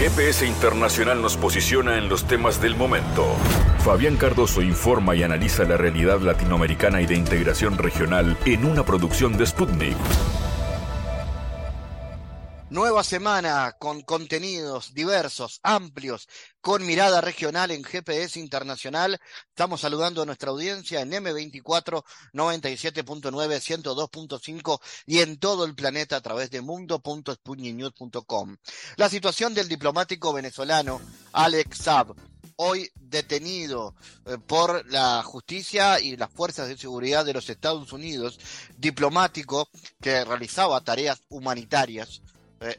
GPS Internacional nos posiciona en los temas del momento. Fabián Cardoso informa y analiza la realidad latinoamericana y de integración regional en una producción de Sputnik. Nueva semana con contenidos diversos, amplios, con mirada regional en GPS Internacional. Estamos saludando a nuestra audiencia en M24, 97.9, 102.5 y en todo el planeta a través de mundo.sputniknews.com. La situación del diplomático venezolano Alex Saab, hoy detenido por la justicia y las fuerzas de seguridad de los Estados Unidos, diplomático que realizaba tareas humanitarias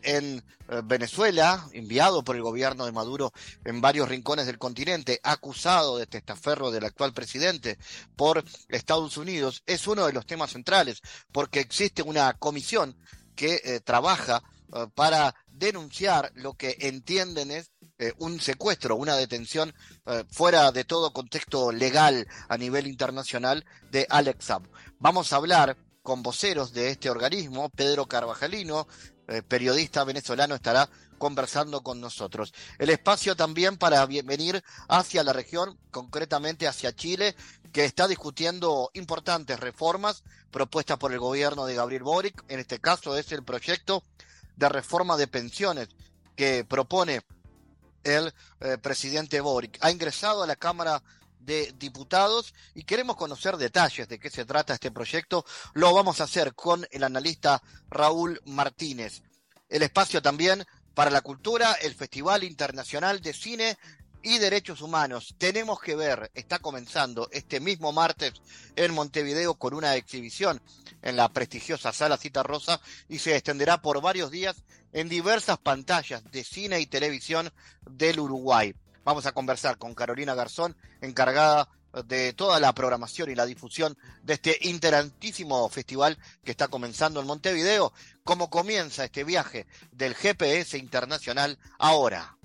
en Venezuela, enviado por el gobierno de Maduro en varios rincones del continente, acusado de testaferro del actual presidente por Estados Unidos, es uno de los temas centrales, porque existe una comisión que trabaja para denunciar lo que entienden es un secuestro, una detención fuera de todo contexto legal a nivel internacional de Alex Saab. Vamos a hablar con voceros de este organismo. Pedro Carvajalino, periodista venezolano, estará conversando con nosotros. El espacio también para venir hacia la región, concretamente hacia Chile, que está discutiendo importantes reformas propuestas por el gobierno de Gabriel Boric. En este caso es el proyecto de reforma de pensiones que propone el presidente Boric. Ha ingresado a la Cámara de Diputados y queremos conocer detalles de qué se trata este proyecto. Lo vamos a hacer con el analista Raúl Martínez. El espacio también para la cultura, el Festival Internacional de Cine y Derechos Humanos. Tenemos que ver, está comenzando este mismo martes en Montevideo con una exhibición en la prestigiosa Sala Zitarrosa y se extenderá por varios días en diversas pantallas de cine y televisión del Uruguay. Vamos a conversar con Carolina Garzón, encargada de toda la programación y la difusión de este interesantísimo festival que está comenzando en Montevideo. ¿Cómo comienza este viaje del GPS Internacional ahora?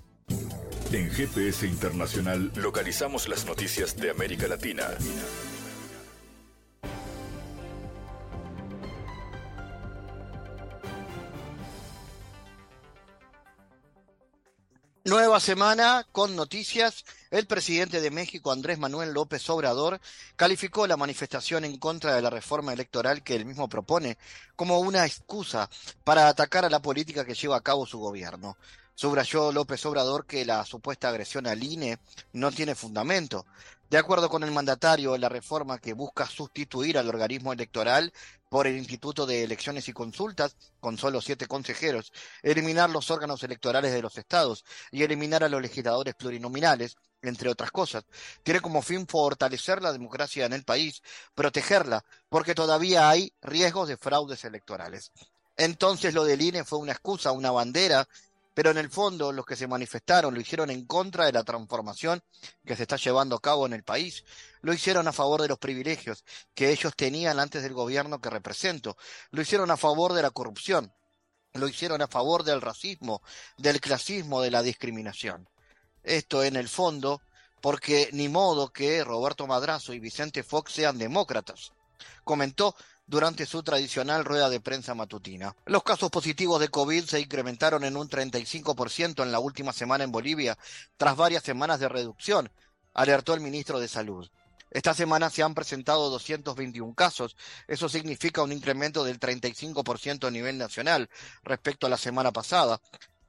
En GPS Internacional localizamos las noticias de América Latina. Nueva semana con noticias. El presidente de México, Andrés Manuel López Obrador, calificó la manifestación en contra de la reforma electoral que él mismo propone como una excusa para atacar a la política que lleva a cabo su gobierno. Subrayó López Obrador que la supuesta agresión al INE no tiene fundamento. De acuerdo con el mandatario, la reforma que busca sustituir al organismo electoral por el Instituto de Elecciones y Consultas, con solo 7 consejeros, eliminar los órganos electorales de los estados y eliminar a los legisladores plurinominales, entre otras cosas, tiene como fin fortalecer la democracia en el país, protegerla, porque todavía hay riesgos de fraudes electorales. Entonces lo del INE fue una excusa, una bandera, pero en el fondo los que se manifestaron lo hicieron en contra de la transformación que se está llevando a cabo en el país, lo hicieron a favor de los privilegios que ellos tenían antes del gobierno que represento, lo hicieron a favor de la corrupción, lo hicieron a favor del racismo, del clasismo, de la discriminación. Esto en el fondo porque ni modo que Roberto Madrazo y Vicente Fox sean demócratas, comentó durante su tradicional rueda de prensa matutina. Los casos positivos de COVID se incrementaron en un 35% en la última semana en Bolivia, tras varias semanas de reducción, alertó el ministro de Salud. Esta semana se han presentado 221 casos, eso significa un incremento del 35% a nivel nacional respecto a la semana pasada.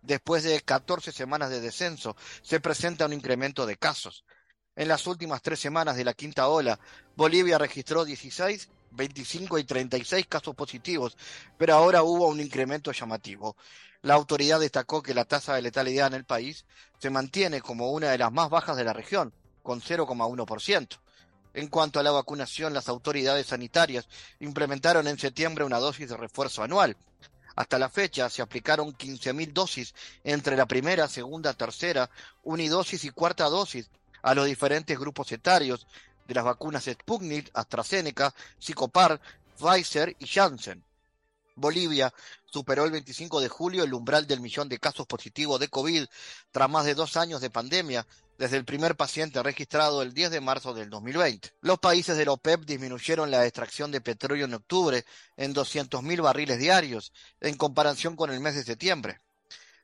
Después de 14 semanas de descenso, se presenta un incremento de casos. En las últimas 3 semanas de la quinta ola, Bolivia registró 16, 25 y 36 casos positivos, pero ahora hubo un incremento llamativo. La autoridad destacó que la tasa de letalidad en el país se mantiene como una de las más bajas de la región, con 0,1%. En cuanto a la vacunación, las autoridades sanitarias implementaron en septiembre una dosis de refuerzo anual. Hasta la fecha se aplicaron 15.000 dosis entre la primera, segunda, tercera, unidosis y cuarta dosis a los diferentes grupos etarios de las vacunas Sputnik, AstraZeneca, Sicopar, Pfizer y Janssen. Bolivia superó el 25 de julio el umbral del 1,000,000 de casos positivos de COVID tras más de 2 años de pandemia, desde el primer paciente registrado el 10 de marzo del 2020. Los países de la OPEP disminuyeron la extracción de petróleo en octubre en 200.000 barriles diarios en comparación con el mes de septiembre.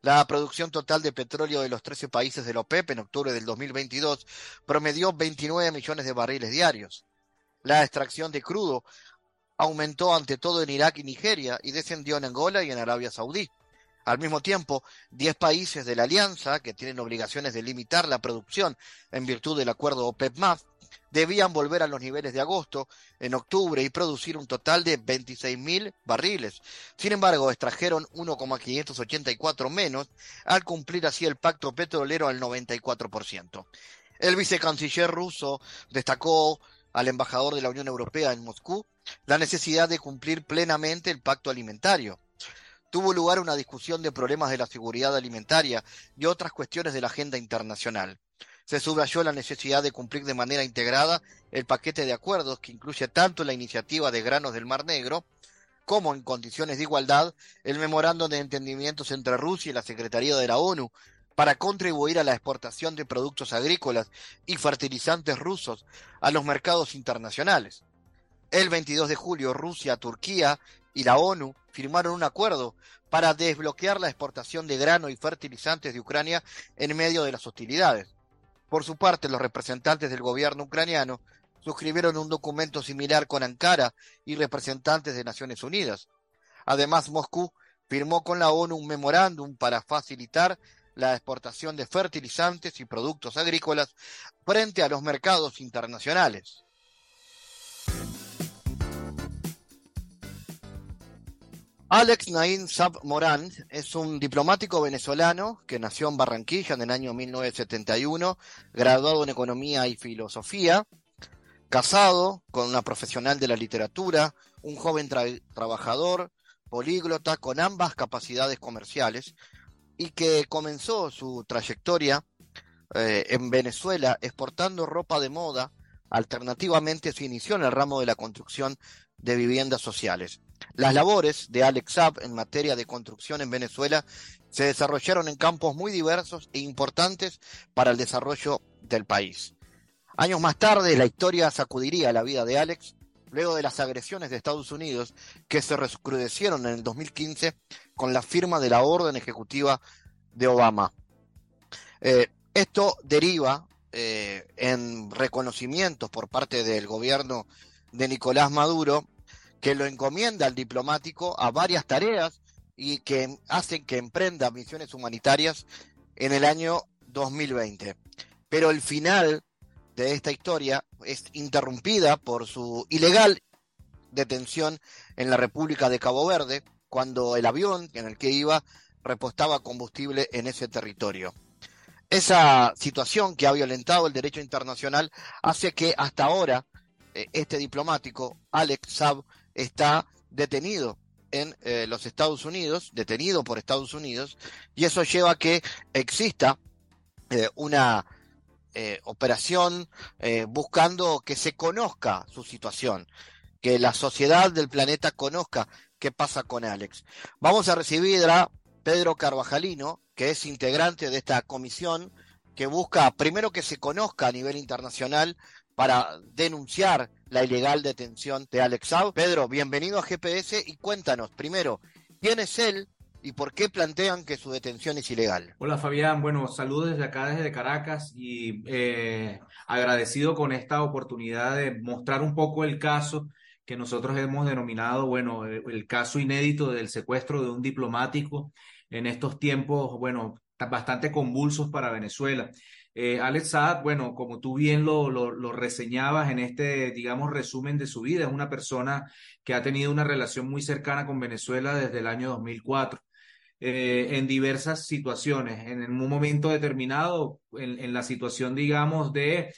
La producción total de petróleo de los 13 países de la OPEP en octubre del 2022 promedió 29 millones de barriles diarios. La extracción de crudo aumentó ante todo en Irak y Nigeria y descendió en Angola y en Arabia Saudí. Al mismo tiempo, 10 países de la alianza, que tienen obligaciones de limitar la producción en virtud del acuerdo OPEP+, debían volver a los niveles de agosto en octubre y producir un total de 26.000 barriles. Sin embargo, extrajeron 1,584 menos al cumplir así el pacto petrolero al 94%. El vicecanciller ruso destacó al embajador de la Unión Europea en Moscú la necesidad de cumplir plenamente el pacto alimentario. Tuvo lugar una discusión de problemas de la seguridad alimentaria y otras cuestiones de la agenda internacional. Se subrayó la necesidad de cumplir de manera integrada el paquete de acuerdos que incluye tanto la iniciativa de granos del Mar Negro como, en condiciones de igualdad, el memorándum de entendimientos entre Rusia y la Secretaría de la ONU para contribuir a la exportación de productos agrícolas y fertilizantes rusos a los mercados internacionales. El 22 de julio, Rusia, Turquía y la ONU firmaron un acuerdo para desbloquear la exportación de grano y fertilizantes de Ucrania en medio de las hostilidades. Por su parte, los representantes del gobierno ucraniano suscribieron un documento similar con Ankara y representantes de Naciones Unidas. Además, Moscú firmó con la ONU un memorándum para facilitar la exportación de fertilizantes y productos agrícolas frente a los mercados internacionales. Alex Saab Morán es un diplomático venezolano que nació en Barranquilla en el año 1971, graduado en Economía y Filosofía, casado con una profesional de la literatura, un joven trabajador, políglota, con ambas capacidades comerciales, y que comenzó su trayectoria en Venezuela exportando ropa de moda. Alternativamente se inició en el ramo de la construcción de viviendas sociales. Las labores de Alex Saab en materia de construcción en Venezuela se desarrollaron en campos muy diversos e importantes para el desarrollo del país. Años más tarde, la historia sacudiría la vida de Alex luego de las agresiones de Estados Unidos que se recrudecieron en el 2015 con la firma de la orden ejecutiva de Obama. Esto deriva en reconocimientos por parte del gobierno de Nicolás Maduro, que lo encomienda al diplomático a varias tareas y que hacen que emprenda misiones humanitarias en el año 2020. Pero el final de esta historia es interrumpida por su ilegal detención en la República de Cabo Verde, cuando el avión en el que iba repostaba combustible en ese territorio. Esa situación que ha violentado el derecho internacional hace que hasta ahora este diplomático, Alex Saab, está detenido en los Estados Unidos, detenido por Estados Unidos, y eso lleva a que exista una operación buscando que se conozca su situación, que la sociedad del planeta conozca qué pasa con Alex. Vamos a recibir a Pedro Carvajalino, que es integrante de esta comisión que busca primero que se conozca a nivel internacional para denunciar la ilegal detención de Alex Saab. Pedro, bienvenido a GPS y cuéntanos primero, ¿quién es él y por qué plantean que su detención es ilegal? Hola Fabián, bueno, saludos desde acá, desde Caracas y agradecido con esta oportunidad de mostrar un poco el caso que nosotros hemos denominado, bueno, el caso inédito del secuestro de un diplomático en estos tiempos, bueno, bastante convulsos para Venezuela. Alex Saab, bueno, como tú bien lo reseñabas en este, digamos, resumen de su vida, es una persona que ha tenido una relación muy cercana con Venezuela desde el año 2004, en diversas situaciones. En un momento determinado, en la situación, digamos, de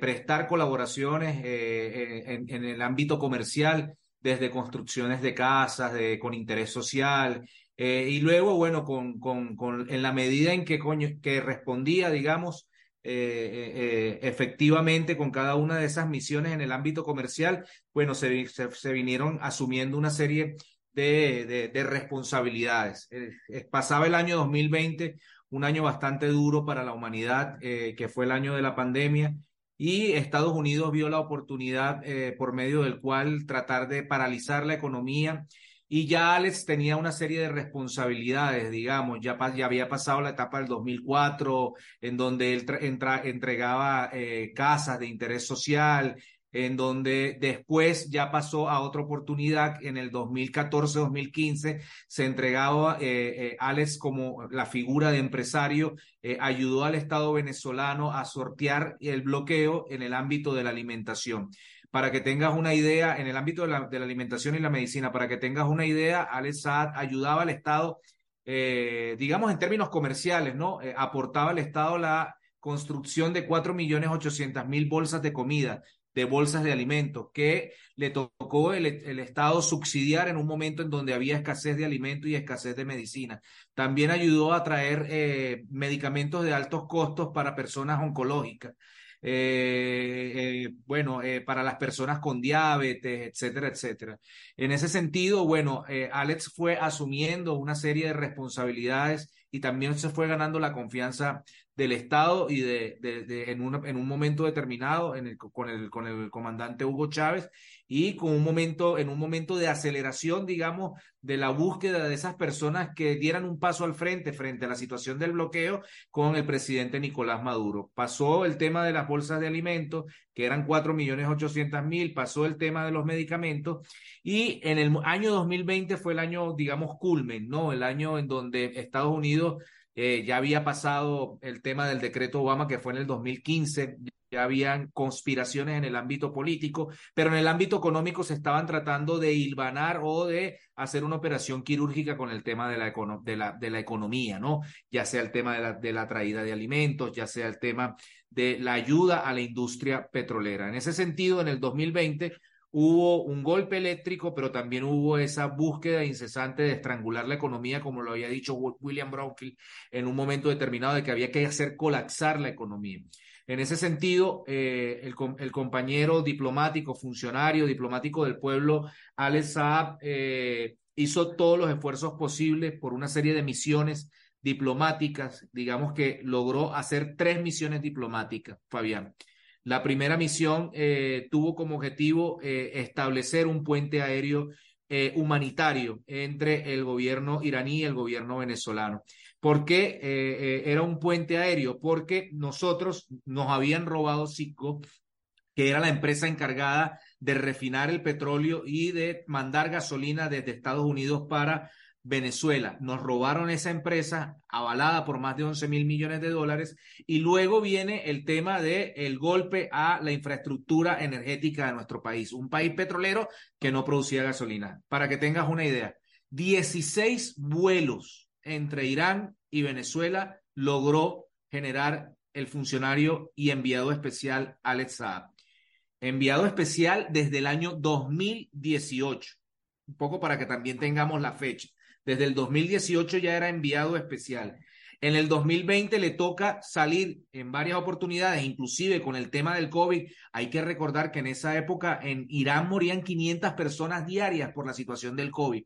prestar colaboraciones en el ámbito comercial, desde construcciones de casas, con interés social, y luego, bueno, en la medida en que respondía, digamos, efectivamente con cada una de esas misiones en el ámbito comercial, bueno, se vinieron asumiendo una serie de responsabilidades. Pasaba el año 2020, un año bastante duro para la humanidad, que fue el año de la pandemia, y Estados Unidos vio la oportunidad por medio del cual tratar de paralizar la economía y ya Alex tenía una serie de responsabilidades, digamos, ya había pasado la etapa del 2004, en donde él entregaba casas de interés social, en donde después ya pasó a otra oportunidad, en el 2014-2015 se entregaba Alex como la figura de empresario, ayudó al Estado venezolano a sortear el bloqueo en el ámbito de la alimentación. Para que tengas una idea, en el ámbito de la alimentación y la medicina, para que tengas una idea, Alex Saab ayudaba al Estado, digamos en términos comerciales, ¿no? Aportaba al Estado la construcción de 4.800.000 bolsas de comida, de bolsas de alimentos, que le tocó el Estado subsidiar en un momento en donde había escasez de alimentos y escasez de medicina. También ayudó a traer medicamentos de altos costos para personas oncológicas. Para las personas con diabetes, etcétera, etcétera. En ese sentido, Alex fue asumiendo una serie de responsabilidades y también se fue ganando la confianza del Estado y en un momento determinado con el comandante Hugo Chávez y en un momento de aceleración, digamos, de la búsqueda de esas personas que dieran un paso al frente a la situación del bloqueo con el presidente Nicolás Maduro. Pasó el tema de las bolsas de alimentos, que eran 4.800.000, pasó el tema de los medicamentos y en el año 2020 fue el año, digamos, culmen, ¿no? El año en donde Estados Unidos ya había pasado el tema del decreto Obama, que fue en el 2015, ya habían conspiraciones en el ámbito político, pero en el ámbito económico se estaban tratando de hilvanar o de hacer una operación quirúrgica con el tema de la economía, ¿no? Ya sea el tema de la traída de alimentos, ya sea el tema de la ayuda a la industria petrolera. En ese sentido, en el 2020 hubo un golpe eléctrico, pero también hubo esa búsqueda incesante de estrangular la economía, como lo había dicho William Brownfield en un momento determinado, de que había que hacer colapsar la economía. En ese sentido, el compañero diplomático del pueblo, Alex Saab, hizo todos los esfuerzos posibles por una serie de misiones diplomáticas, digamos que logró hacer 3 misiones diplomáticas, Fabián. La primera misión tuvo como objetivo establecer un puente aéreo humanitario entre el gobierno iraní y el gobierno venezolano. ¿Por qué era un puente aéreo? Porque nos habían robado CITGO, que era la empresa encargada de refinar el petróleo y de mandar gasolina desde Estados Unidos para Venezuela. Nos robaron esa empresa avalada por más de $11 mil millones, y luego viene el tema del golpe a la infraestructura energética de nuestro país, un país petrolero que no producía gasolina. Para que tengas una idea, 16 vuelos entre Irán y Venezuela logró generar el funcionario y enviado especial Alex Saab, enviado especial desde el año 2018, un poco para que también tengamos la fecha. Desde el 2018 ya era enviado especial. En el 2020 le toca salir en varias oportunidades, inclusive con el tema del COVID. Hay que recordar que en esa época en Irán morían 500 personas diarias por la situación del COVID.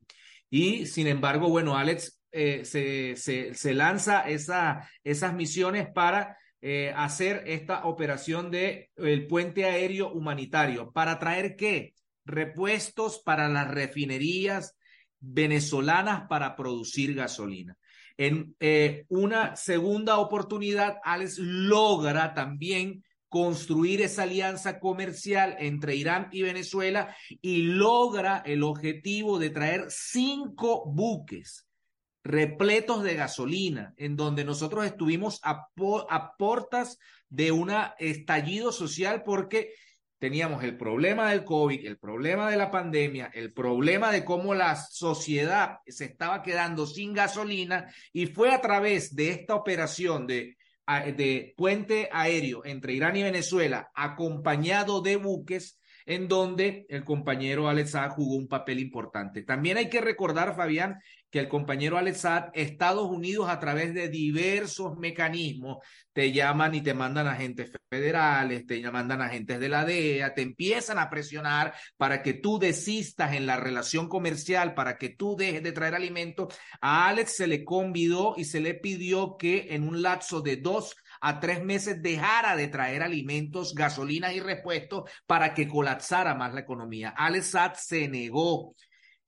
Y sin embargo, Alex se lanza esas misiones para hacer esta operación del puente aéreo humanitario. ¿Para traer qué? Repuestos para las refinerías venezolanas para producir gasolina. En una segunda oportunidad, Alex logra también construir esa alianza comercial entre Irán y Venezuela y logra el objetivo de traer 5 buques repletos de gasolina, en donde nosotros estuvimos a puertas de un estallido social porque teníamos el problema del COVID, el problema de la pandemia, el problema de cómo la sociedad se estaba quedando sin gasolina, y fue a través de esta operación de puente aéreo entre Irán y Venezuela, acompañado de buques, en donde el compañero Alex Saab jugó un papel importante. También hay que recordar, Fabián, que el compañero Alex Saab, Estados Unidos a través de diversos mecanismos, te llaman y te mandan agentes federales, te mandan agentes de la DEA, te empiezan a presionar para que tú desistas en la relación comercial, para que tú dejes de traer alimentos. A Alex se le convidó y se le pidió que en un lapso de 2 a 3 meses dejara de traer alimentos, gasolinas y repuestos para que colapsara más la economía. Alex Saab se negó.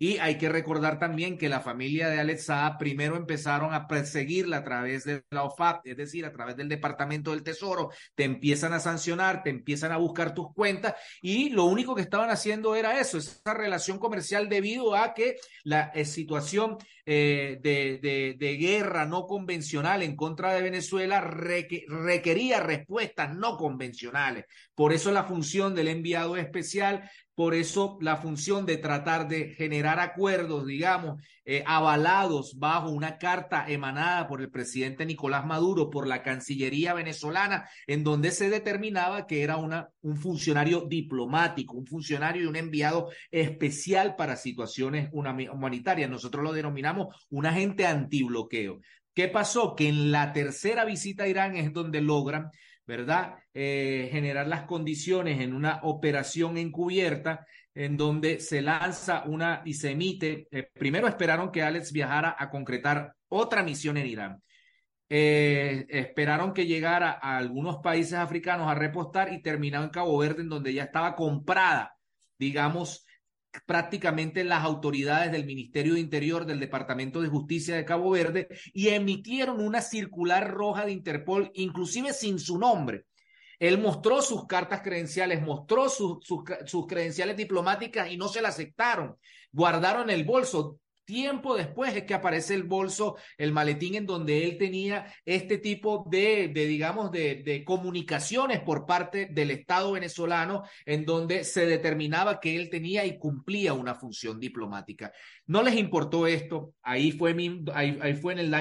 Y hay que recordar también que la familia de Alex Saab primero empezaron a perseguirla a través de la OFAC, es decir, a través del Departamento del Tesoro. Te empiezan a sancionar, te empiezan a buscar tus cuentas y lo único que estaban haciendo era eso, esa relación comercial debido a que la situación de guerra no convencional en contra de Venezuela requería respuestas no convencionales. Por eso la función del enviado especial, por eso la función de tratar de generar acuerdos, digamos, avalados bajo una carta emanada por el presidente Nicolás Maduro, por la Cancillería venezolana, en donde se determinaba que era un funcionario diplomático, un funcionario y un enviado especial para situaciones humanitarias. Nosotros lo denominamos un agente antibloqueo. ¿Qué pasó? Que en la tercera visita a Irán es donde logran, ¿verdad?, generar las condiciones en una operación encubierta en donde se lanza una y se emite. Primero esperaron que Alex viajara a concretar otra misión en Irán. Esperaron que llegara a algunos países africanos a repostar y terminaron en Cabo Verde, en donde ya estaba comprada, digamos, prácticamente las autoridades del Ministerio de Interior del Departamento de Justicia de Cabo Verde, y emitieron una circular roja de Interpol, inclusive sin su nombre. Él mostró sus cartas credenciales, mostró sus credenciales diplomáticas y no se las aceptaron. Guardaron el bolso. Tiempo después es que aparece el bolso, el maletín en donde él tenía este tipo de comunicaciones por parte del Estado venezolano, en donde se determinaba que él tenía y cumplía una función diplomática. No les importó esto. Ahí fue en el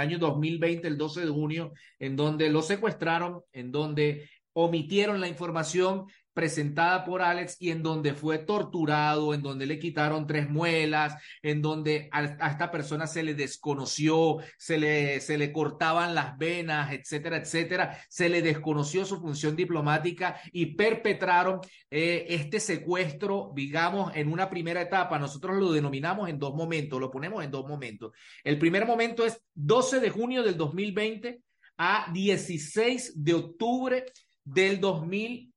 año 2020, el 12 de junio, en donde lo secuestraron, en donde omitieron la información presentada por Alex y en donde fue torturado, en donde le quitaron 3 muelas, en donde a esta persona se le desconoció, se le cortaban las venas, etcétera, etcétera. Se le desconoció su función diplomática y perpetraron este secuestro, digamos, en una primera etapa. Nosotros lo denominamos en 2 momentos, lo ponemos en 2 momentos. El primer momento es 12 de junio del 2020 a 16 de octubre del 2021.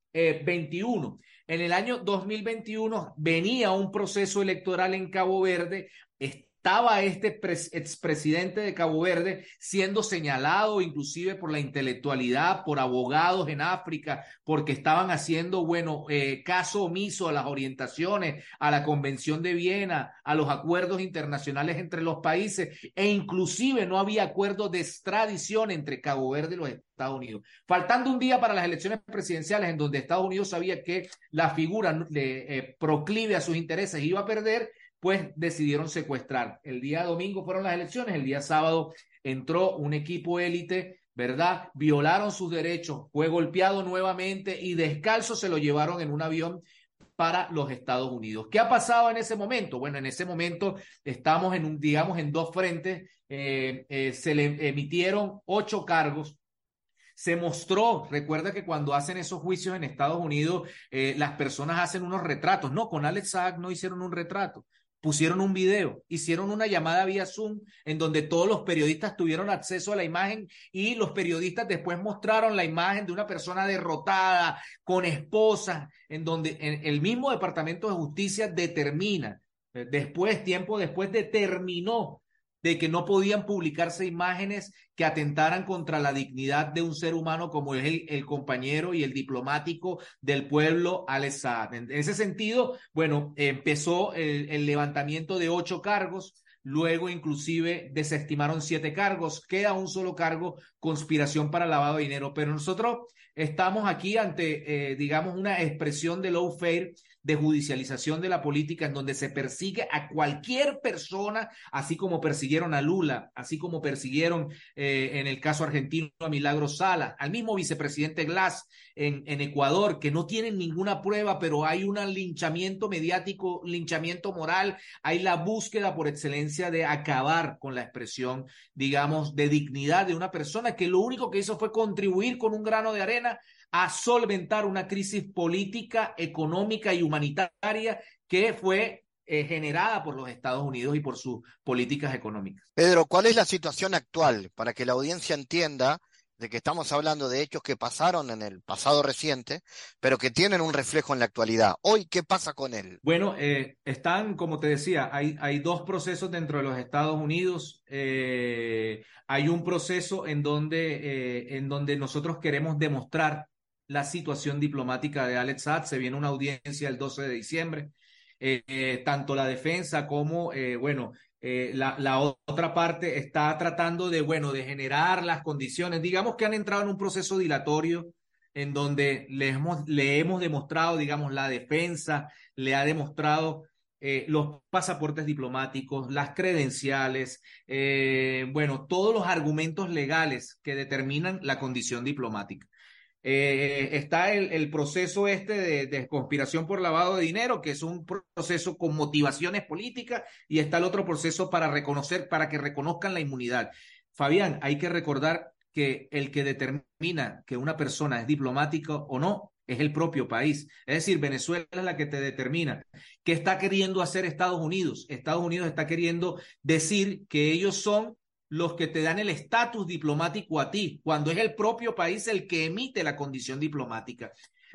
En el año 2021 venía un proceso electoral en Cabo Verde. Estaba este expresidente de Cabo Verde siendo señalado inclusive por la intelectualidad, por abogados en África, porque estaban haciendo, caso omiso a las orientaciones, a la Convención de Viena, a los acuerdos internacionales entre los países, e inclusive no había acuerdo de extradición entre Cabo Verde y los Estados Unidos. Faltando un día para las elecciones presidenciales, en donde Estados Unidos sabía que la figura proclive a sus intereses iba a perder, pues decidieron secuestrar. El día domingo fueron las elecciones, el día sábado entró un equipo élite, ¿verdad? Violaron sus derechos, fue golpeado nuevamente y descalzo se lo llevaron en un avión para los Estados Unidos. ¿Qué ha pasado en ese momento? Bueno, en ese momento estamos en 2 frentes. Se le emitieron 8 cargos. Se mostró, recuerda que cuando hacen esos juicios en Estados Unidos, las personas hacen unos retratos. No, con Alex Saab no hicieron un retrato. Pusieron un video, hicieron una llamada vía Zoom en donde todos los periodistas tuvieron acceso a la imagen y los periodistas después mostraron la imagen de una persona derrotada, con esposa, en donde el mismo Departamento de Justicia determinó de que no podían publicarse imágenes que atentaran contra la dignidad de un ser humano como es el compañero y el diplomático del pueblo Alex Saab. En ese sentido, empezó el levantamiento de 8 cargos, luego inclusive desestimaron 7 cargos, queda un solo cargo, conspiración para lavado de dinero. Pero nosotros estamos aquí ante, una expresión de lawfare, de judicialización de la política, en donde se persigue a cualquier persona, así como persiguieron a Lula, así como persiguieron en el caso argentino a Milagro Sala, al mismo vicepresidente Glas en Ecuador, que no tienen ninguna prueba, pero hay un linchamiento mediático, linchamiento moral, hay la búsqueda por excelencia de acabar con la expresión, digamos, de dignidad de una persona que lo único que hizo fue contribuir con un grano de arena a solventar una crisis política, económica y humanitaria que fue generada por los Estados Unidos y por sus políticas económicas. Pedro, ¿cuál es la situación actual? Para que la audiencia entienda de que estamos hablando de hechos que pasaron en el pasado reciente, pero que tienen un reflejo en la actualidad. Hoy, ¿qué pasa con él? Bueno, están, como te decía, hay dos procesos dentro de los Estados Unidos. Hay un proceso en donde nosotros queremos demostrar la situación diplomática de Alex Saab. Se viene una audiencia el 12 de diciembre. Tanto la defensa como, la otra parte está tratando de generar las condiciones. Digamos que han entrado en un proceso dilatorio en donde le hemos demostrado, la defensa le ha demostrado los pasaportes diplomáticos, las credenciales, todos los argumentos legales que determinan la condición diplomática. Está el proceso de conspiración por lavado de dinero, que es un proceso con motivaciones políticas, y está el otro proceso para que reconozcan la inmunidad. Fabián, hay que recordar que el que determina que una persona es diplomática o no es el propio país. Es decir, Venezuela es la que te determina. ¿Qué está queriendo hacer Estados Unidos? Estados Unidos está queriendo decir que ellos son los que te dan el estatus diplomático a ti, cuando es el propio país el que emite la condición diplomática,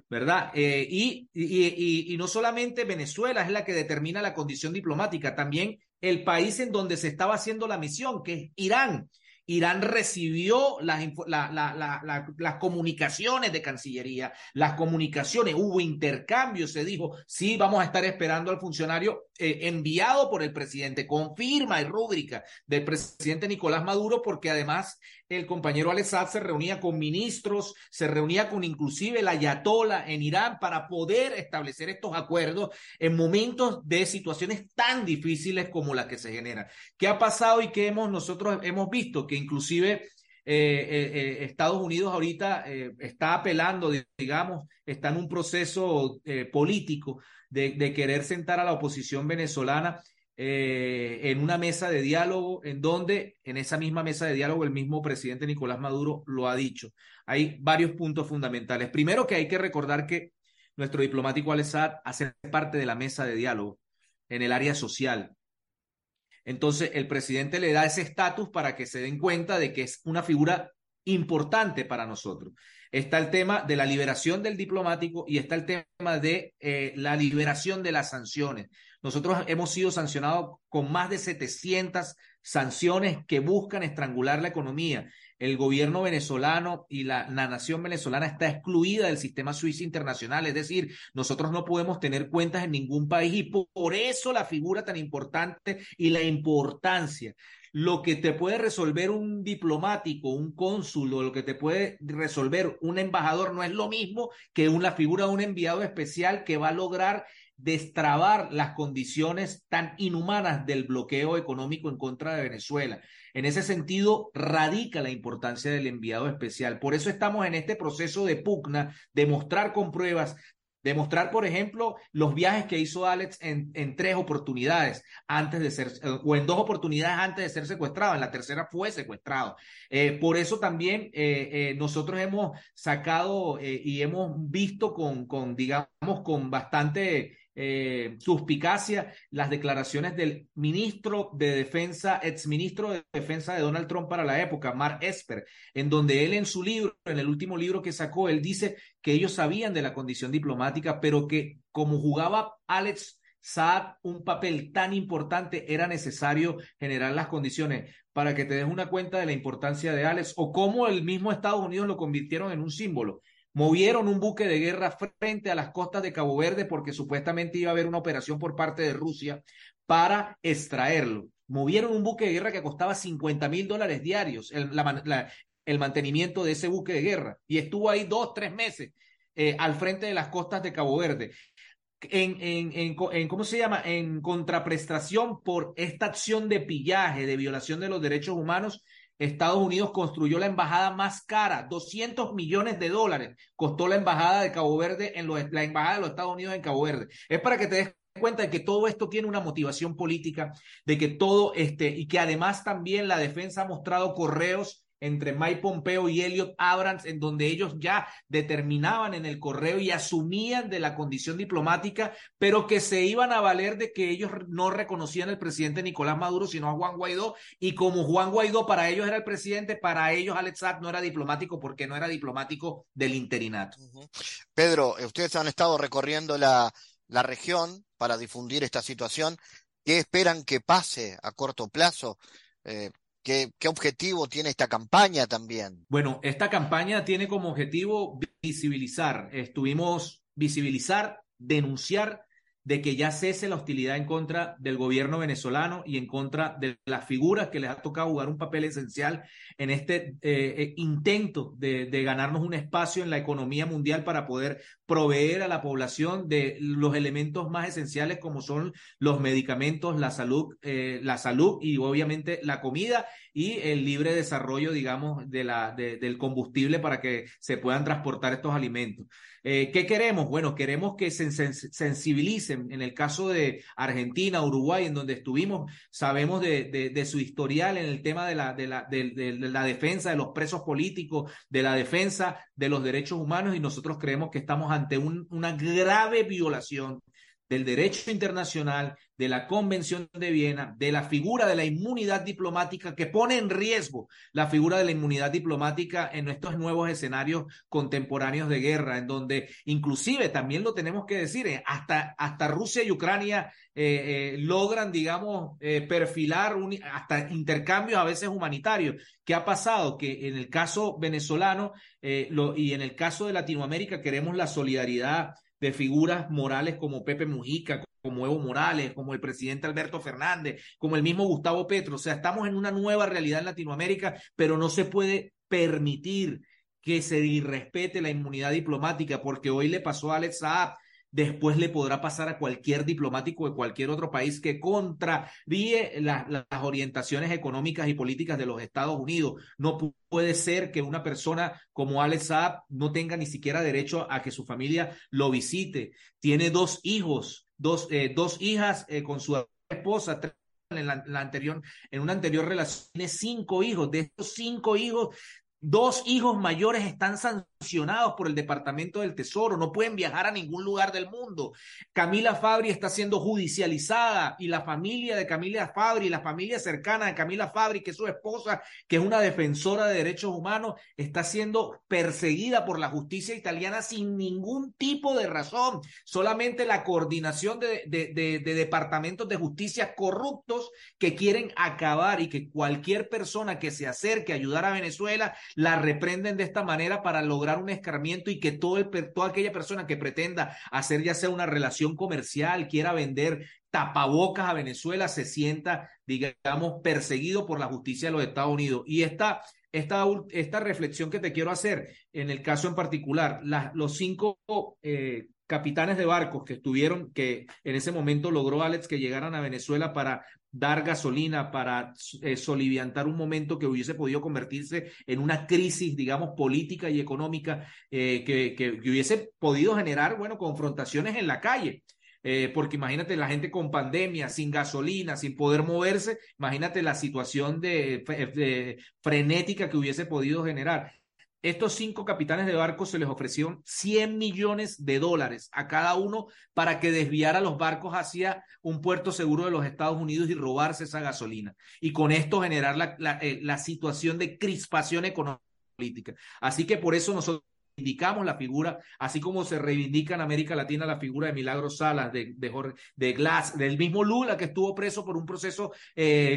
¿verdad? Y no solamente Venezuela es la que determina la condición diplomática, también el país en donde se estaba haciendo la misión, que es Irán. Irán recibió las comunicaciones de Cancillería, las comunicaciones, hubo intercambio, se dijo, sí, vamos a estar esperando al funcionario enviado por el presidente, con firma y rúbrica del presidente Nicolás Maduro, porque además el compañero Alex Saab se reunía con ministros, se reunía con inclusive la ayatolá en Irán para poder establecer estos acuerdos en momentos de situaciones tan difíciles como la que se genera. ¿Qué ha pasado y qué nosotros hemos visto? Que inclusive Estados Unidos ahorita está apelando, está en un proceso político de querer sentar a la oposición venezolana en una mesa de diálogo, en donde en esa misma mesa de diálogo el mismo presidente Nicolás Maduro lo ha dicho. Hay varios puntos fundamentales. Primero, que hay que recordar que nuestro diplomático Alex Saab hace parte de la mesa de diálogo en el área social. Entonces, el presidente le da ese estatus para que se den cuenta de que es una figura importante para nosotros. Está el tema de la liberación del diplomático y está el tema de la liberación de las sanciones. Nosotros hemos sido sancionados con más de 700 sanciones que buscan estrangular la economía. El gobierno venezolano y la nación venezolana está excluida del sistema suizo internacional, es decir, nosotros no podemos tener cuentas en ningún país, y por eso la figura tan importante y la importancia. Lo que te puede resolver un diplomático, un cónsul, o lo que te puede resolver un embajador no es lo mismo que la figura de un enviado especial que va a lograr destrabar las condiciones tan inhumanas del bloqueo económico en contra de Venezuela. En ese sentido, radica la importancia del enviado especial. Por eso estamos en este proceso de pugna, demostrar con pruebas, demostrar, por ejemplo, los viajes que hizo Alex en tres oportunidades antes de ser, o en dos oportunidades antes de ser secuestrado, en la tercera fue secuestrado. Por eso también nosotros hemos sacado y hemos visto con bastante suspicacia las declaraciones del exministro de Defensa de Donald Trump para la época, Mark Esper, en donde él en su libro, en el último libro que sacó, él dice que ellos sabían de la condición diplomática, pero que como jugaba Alex Saab un papel tan importante, era necesario generar las condiciones. Para que te des una cuenta de la importancia de Alex, o cómo el mismo Estados Unidos lo convirtieron en un símbolo. Movieron un buque de guerra frente a las costas de Cabo Verde porque supuestamente iba a haber una operación por parte de Rusia para extraerlo. Movieron un buque de guerra que costaba $50,000 diarios el mantenimiento de ese buque de guerra, y estuvo ahí 2-3 meses al frente de las costas de Cabo Verde. En contraprestación por esta acción de pillaje, de violación de los derechos humanos, Estados Unidos construyó la embajada más cara, $200 millones costó la embajada de Cabo Verde, la embajada de los Estados Unidos en Cabo Verde. Es para que te des cuenta de que todo esto tiene una motivación política, de que todo y que además también la defensa ha mostrado correos entre Mike Pompeo y Elliot Abrams, en donde ellos ya determinaban en el correo y asumían de la condición diplomática, pero que se iban a valer de que ellos no reconocían al presidente Nicolás Maduro, sino a Juan Guaidó, y como Juan Guaidó para ellos era el presidente, para ellos Alex Saab no era diplomático porque no era diplomático del interinato. Pedro, ustedes han estado recorriendo la región para difundir esta situación. ¿Qué esperan que pase a corto plazo? ¿Qué objetivo tiene esta campaña también? Bueno, esta campaña tiene como objetivo visibilizar. Visibilizar, denunciar de que ya cese la hostilidad en contra del gobierno venezolano y en contra de las figuras que les ha tocado jugar un papel esencial en este intento de ganarnos un espacio en la economía mundial para poder proveer a la población de los elementos más esenciales como son los medicamentos, la salud y obviamente la comida y el libre desarrollo, digamos, del combustible para que se puedan transportar estos alimentos. ¿Qué queremos? Bueno, queremos que se sensibilicen. En el caso de Argentina, Uruguay, en donde estuvimos, sabemos de su historial en el tema de la defensa de los presos políticos, de la defensa de los derechos humanos, y nosotros creemos que estamos ante una grave violación del derecho internacional, de la Convención de Viena, de la figura de la inmunidad diplomática que pone en riesgo la figura de la inmunidad diplomática en estos nuevos escenarios contemporáneos de guerra, en donde inclusive también lo tenemos que decir, hasta Rusia y Ucrania logran, digamos, perfilar hasta intercambios a veces humanitarios. ¿Qué ha pasado? Que en el caso venezolano y en el caso de Latinoamérica queremos la solidaridad de figuras morales como Pepe Mujica, como Evo Morales, como el presidente Alberto Fernández, como el mismo Gustavo Petro. O sea, estamos en una nueva realidad en Latinoamérica, pero no se puede permitir que se irrespete la inmunidad diplomática, porque hoy le pasó a Alex Saab, después le podrá pasar a cualquier diplomático de cualquier otro país que contraríe las orientaciones económicas y políticas de los Estados Unidos. No puede ser que una persona como Alex Saab no tenga ni siquiera derecho a que su familia lo visite. Tiene dos hijos, dos hijas con su esposa, tres en una anterior relación. Tiene 5 hijos. De estos 5 hijos, 2 hijos mayores están sancionados por el Departamento del Tesoro, no pueden viajar a ningún lugar del mundo. Camila Fabri está siendo judicializada y la familia de Camila Fabri, la familia cercana de Camila Fabri, que es su esposa, que es una defensora de derechos humanos, está siendo perseguida por la justicia italiana sin ningún tipo de razón. Solamente la coordinación de departamentos de justicia corruptos que quieren acabar y que cualquier persona que se acerque a ayudar a Venezuela la reprenden de esta manera para lograr un escarmiento y que toda aquella persona que pretenda hacer ya sea una relación comercial, quiera vender tapabocas a Venezuela, se sienta, digamos, perseguido por la justicia de los Estados Unidos. Y esta reflexión que te quiero hacer, en el caso en particular, los 5 capitanes de barcos que en ese momento logró Alex que llegaran a Venezuela para dar gasolina, para soliviantar un momento que hubiese podido convertirse en una crisis, digamos, política y económica que hubiese podido generar, bueno, confrontaciones en la calle. Porque imagínate la gente con pandemia, sin gasolina, sin poder moverse, imagínate la situación de frenética que hubiese podido generar. Estos 5 capitanes de barco se les ofrecieron $100 millones a cada uno para que desviara los barcos hacia un puerto seguro de los Estados Unidos y robarse esa gasolina. Y con esto generar la situación de crispación económica y política. Así que por eso nosotros reivindicamos la figura, así como se reivindica en América Latina la figura de Milagro Sala, de Glas, del mismo Lula que estuvo preso por un proceso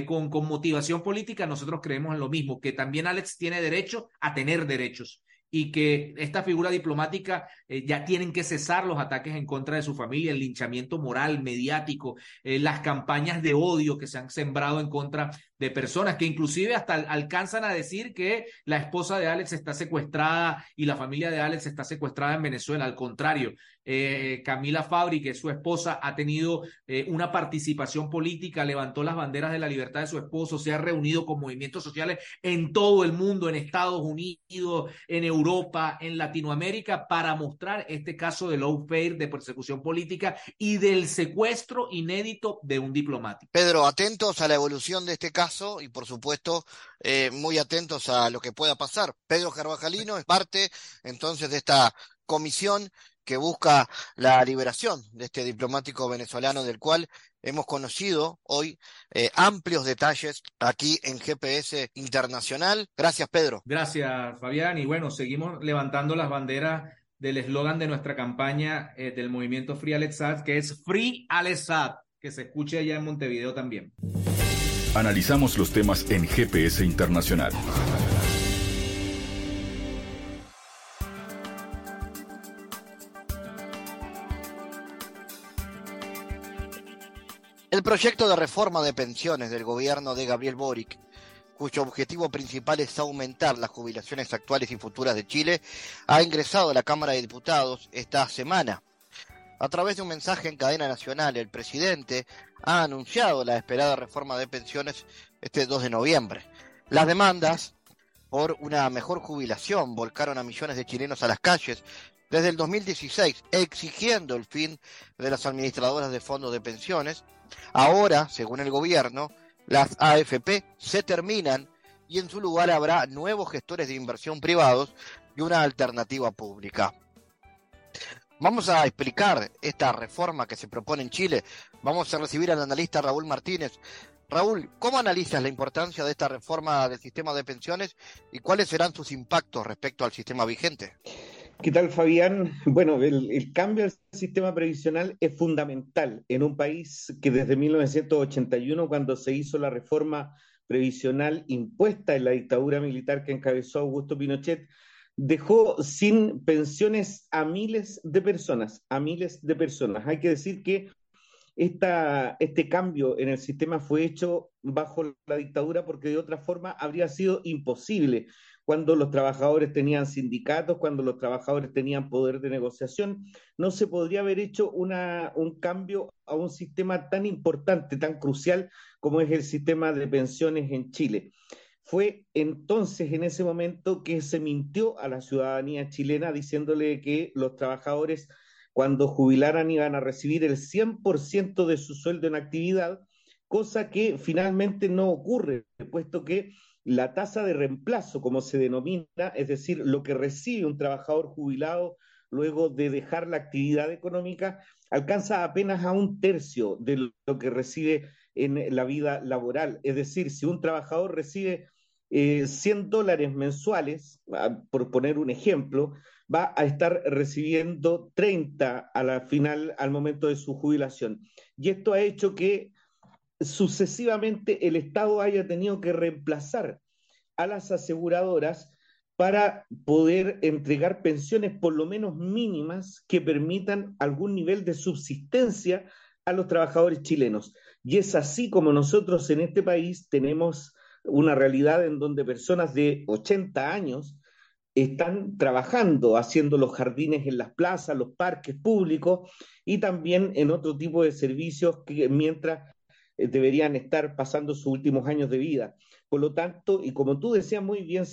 con motivación política. Nosotros creemos en lo mismo, que también Alex tiene derecho a tener derechos y que esta figura diplomática ya tienen que cesar los ataques en contra de su familia, el linchamiento moral, mediático, las campañas de odio que se han sembrado en contra de personas que inclusive hasta alcanzan a decir que la esposa de Alex está secuestrada y la familia de Alex está secuestrada en Venezuela. Al contrario, Camila Fabri, que es su esposa, ha tenido una participación política, levantó las banderas de la libertad de su esposo, se ha reunido con movimientos sociales en todo el mundo, en Estados Unidos, en Europa, Europa, en Latinoamérica, para mostrar este caso de lawfare, de persecución política y del secuestro inédito de un diplomático. Pedro, atentos a la evolución de este caso y, por supuesto, muy atentos a lo que pueda pasar. Pedro Carvajalino es parte, entonces, de esta comisión que busca la liberación de este diplomático venezolano, del cual hemos conocido hoy amplios detalles aquí en GPS Internacional. Gracias, Pedro. Gracias, Fabián. Y bueno, seguimos levantando las banderas del eslogan de nuestra campaña del movimiento Free Alex Saab, que es Free Alex Saab, que se escuche allá en Montevideo también. Analizamos los temas en GPS Internacional. El proyecto de reforma de pensiones del gobierno de Gabriel Boric, cuyo objetivo principal es aumentar las jubilaciones actuales y futuras de Chile, ha ingresado a la Cámara de Diputados esta semana. A través de un mensaje en cadena nacional, el presidente ha anunciado la esperada reforma de pensiones este 2 de noviembre. Las demandas por una mejor jubilación volcaron a millones de chilenos a las calles desde el 2016, exigiendo el fin de las administradoras de fondos de pensiones. Ahora, según el gobierno, las AFP se terminan y en su lugar habrá nuevos gestores de inversión privados y una alternativa pública. Vamos a explicar esta reforma que se propone en Chile. Vamos a recibir al analista Raúl Martínez. Raúl, ¿cómo analizas la importancia de esta reforma del sistema de pensiones y cuáles serán sus impactos respecto al sistema vigente? ¿Qué tal, Fabián? Bueno, el cambio del sistema previsional es fundamental en un país que desde 1981, cuando se hizo la reforma previsional impuesta en la dictadura militar que encabezó Augusto Pinochet, dejó sin pensiones a miles de personas, Hay que decir que este cambio en el sistema fue hecho bajo la dictadura porque de otra forma habría sido imposible. Cuando los trabajadores tenían sindicatos, cuando los trabajadores tenían poder de negociación, no se podría haber hecho un cambio a un sistema tan importante, tan crucial como es el sistema de pensiones en Chile. Fue entonces, en ese momento, que se mintió a la ciudadanía chilena diciéndole que los trabajadores, cuando jubilaran, iban a recibir el 100% de su sueldo en actividad, cosa que finalmente no ocurre, puesto que la tasa de reemplazo, como se denomina, es decir, lo que recibe un trabajador jubilado luego de dejar la actividad económica, alcanza apenas a 1/3 de lo que recibe en la vida laboral. Es decir, si un trabajador recibe $100 mensuales, por poner un ejemplo, va a estar recibiendo 30 a la final, al momento de su jubilación. Y esto ha hecho que sucesivamente el Estado haya tenido que reemplazar a las aseguradoras para poder entregar pensiones por lo menos mínimas que permitan algún nivel de subsistencia a los trabajadores chilenos. Y es así como nosotros en este país tenemos una realidad en donde personas de 80 años están trabajando, haciendo los jardines en las plazas, los parques públicos y también en otro tipo de servicios que mientras deberían estar pasando sus últimos años de vida. Por lo tanto, y como tú decías muy bien,